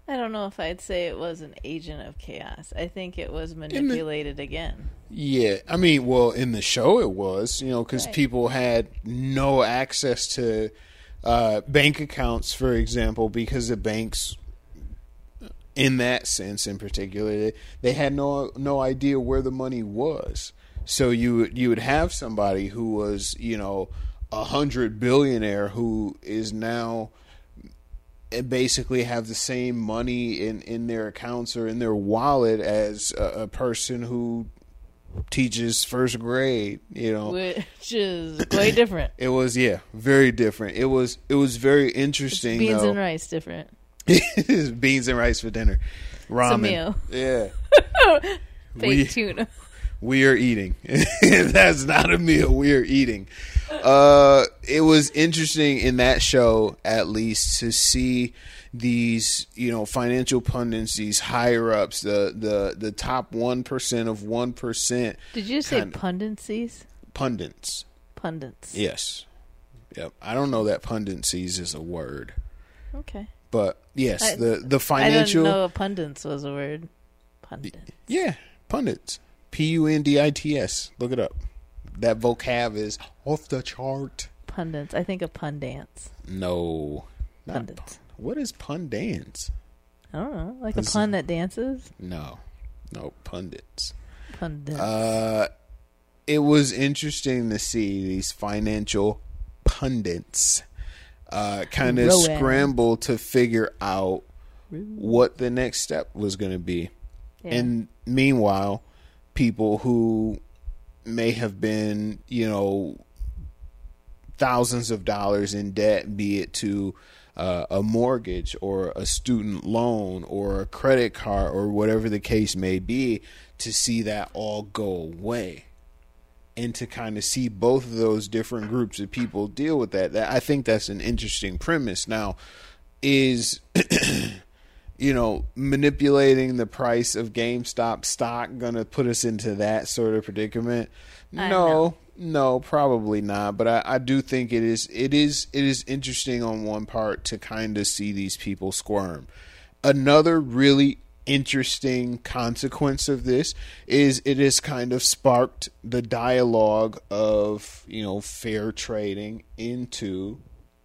I don't know if I'd say it was an agent of chaos. I think it was manipulated again. Yeah, I mean, well, in the show it was, you know, because people had no access to bank accounts, for example, because the banks, in that sense in particular, they had no idea where the money was. So you would have somebody who was, you know, 100 billionaire who is now basically have the same money in their accounts or in their wallet as a person who teaches first grade, you know, which is quite different. It was, yeah, very different. It was very interesting. It's beans and rice different. Beans and rice for dinner. Ramen. It's a meal. Yeah. Baked tuna. We are eating. That's not a meal. We are eating. It was interesting in that show, at least, to see these, you know, financial pundits, these higher ups, the top 1% of 1%. Did you say pundencies? Pundits. Pundits. Yes. Yep. I don't know that pundencies is a word. Okay. But yes, the financial. I didn't know pundits was a word. Pundits. Yeah, pundits. Pundits. Look it up. That vocab is off the chart. Pundits. I think of pun dance. No. Pundits. What is pun dance? I don't know. Like a pun that dances? No. No, pundits. Pundits. It was interesting to see these financial pundits kind of scramble to figure out what the next step was going to be. Yeah. And meanwhile, people who may have been, you know, thousands of dollars in debt, be it to a mortgage or a student loan or a credit card or whatever the case may be, to see that all go away and to kind of see both of those different groups of people deal with that. I think that's an interesting premise. Now, is you know, manipulating the price of GameStop stock going to put us into that sort of predicament? No, probably not. But I do think it is interesting on one part to kind of see these people squirm. Another really interesting consequence of this is it has kind of sparked the dialogue of, you know, fair trading into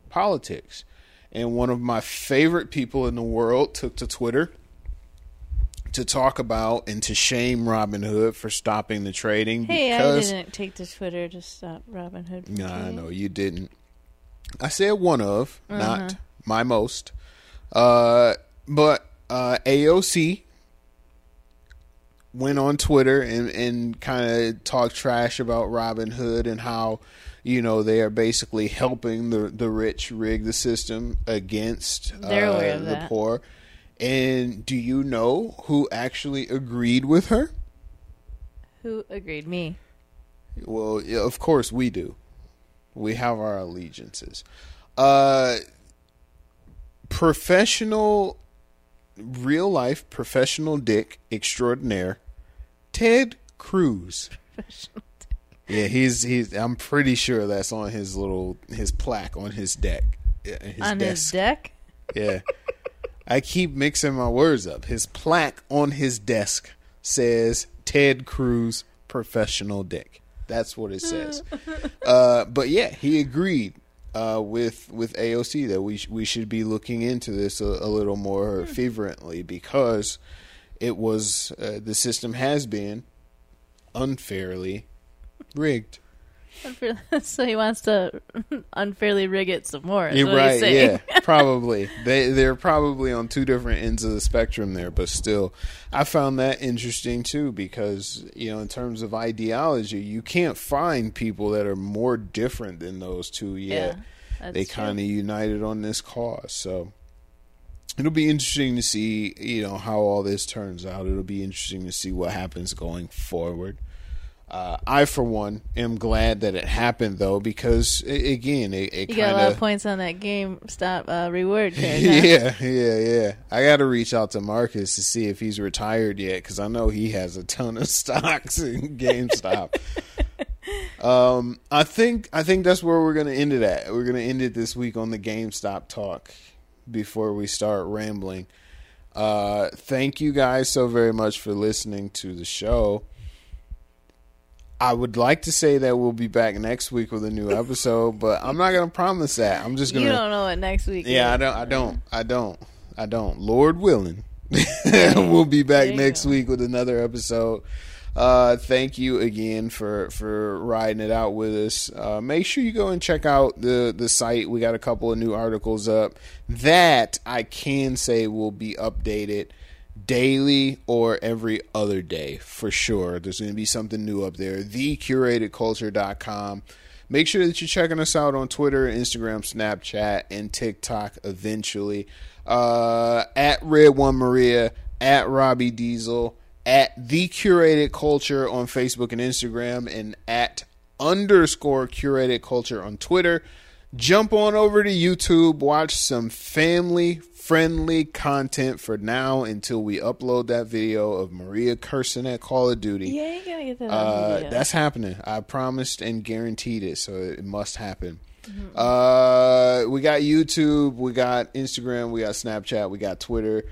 politics. And one of my favorite people in the world took to Twitter to talk about and to shame Robinhood for stopping the trading. Hey, I didn't take to Twitter to stop Robinhood. No, I know you didn't. I said one of, not my most. But AOC went on Twitter and kind of talked trash about Robinhood and how, you know, they are basically helping the rich rig the system against the poor. And do you know who actually agreed with her? Who agreed? Me. Well, yeah, of course we do. We have our allegiances. Professional, real-life professional dick extraordinaire, Ted Cruz. Professional. Yeah, he's. I'm pretty sure that's on his plaque on his deck. His deck. Yeah, I keep mixing my words up. His plaque on his desk says Ted Cruz, professional dick. That's what it says. But yeah, he agreed with AOC that we should be looking into this a little more fervently because it was the system has been unfairly rigged. So he wants to unfairly rig it some more. Is what he's saying. Yeah, probably. They're probably on two different ends of the spectrum there, but still, I found that interesting too because, you know, in terms of ideology, you can't find people that are more different than those two yet. Yeah, they kind of united on this cause. So it'll be interesting to see, you know, how all this turns out. It'll be interesting to see what happens going forward. I, for one, am glad that it happened, though, because, it kind of... You got a lot of points on that GameStop reward card. Yeah. I got to reach out to Marcus to see if he's retired yet, because I know he has a ton of stocks in GameStop. I think that's where we're going to end it at. We're going to end it this week on the GameStop talk before we start rambling. Thank you guys so very much for listening to the show. I would like to say that we'll be back next week with a new episode, but I'm not going to promise that. I'm just going to... You don't know what next week is. Yeah, I don't. Lord willing, we'll be back next week with another episode. Thank you again for riding it out with us. Make sure you go and check out the site. We got a couple of new articles up that I can say will be updated daily or every other day for sure. There's going to be something new up there. thecuratedculture.com. Make sure that you're checking us out on Twitter, Instagram, Snapchat, and TikTok eventually. At Red One Maria, at Robbie Diesel, at The Curated Culture on Facebook and Instagram, and at _Curated Culture on Twitter. Jump on over to YouTube, watch some family-friendly content for now until we upload that video of Maria cursing at Call of Duty. Yeah, you gotta get that video. That's happening. I promised and guaranteed it, so it must happen. Mm-hmm. We got YouTube, we got Instagram, we got Snapchat, we got Twitter.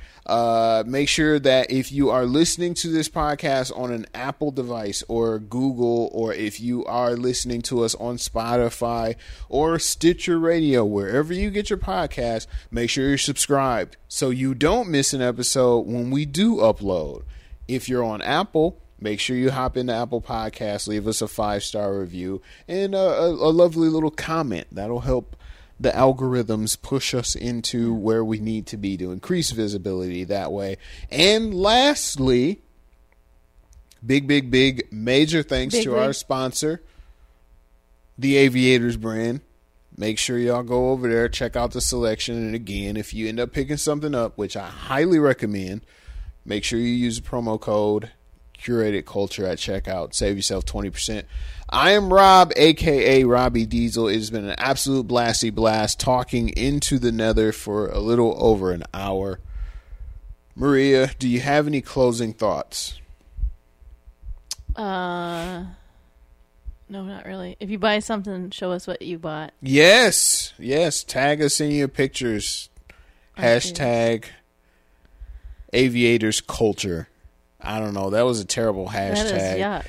Make sure that if you are listening to this podcast on an Apple device or Google, or if you are listening to us on Spotify or Stitcher Radio, wherever you get your podcast, make sure you're subscribed so you don't miss an episode when we do upload. If you're on Apple, make sure you hop into Apple Podcasts, leave us a 5-star review, and a lovely little comment. That'll help the algorithms push us into where we need to be to increase visibility that way. And lastly, big, major thanks to our sponsor, The Aviators Brand. Make sure y'all go over there, check out the selection. And again, if you end up picking something up, which I highly recommend, make sure you use the promo code Curated Culture at checkout. Save yourself 20%. I am Rob, aka Robbie Diesel. It has been an absolute blasty blast talking into the nether for a little over an hour. Maria, do you have any closing thoughts? No, not really. If you buy something, show us what you bought. Yes. Tag us in your pictures. Hashtag Aviators Culture. I don't know. That was a terrible hashtag. That is yuck.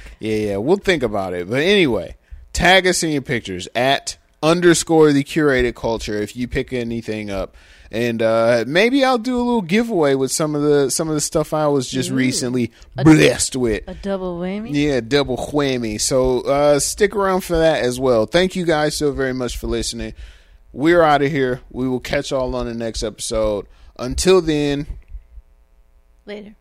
Yeah. We'll think about it. But anyway, tag us in your pictures at _The Curated Culture if you pick anything up. And maybe I'll do a little giveaway with some of the stuff I was just recently blessed with. A double whammy? Yeah, double whammy. So stick around for that as well. Thank you guys so very much for listening. We're out of here. We will catch y'all on the next episode. Until then. Later.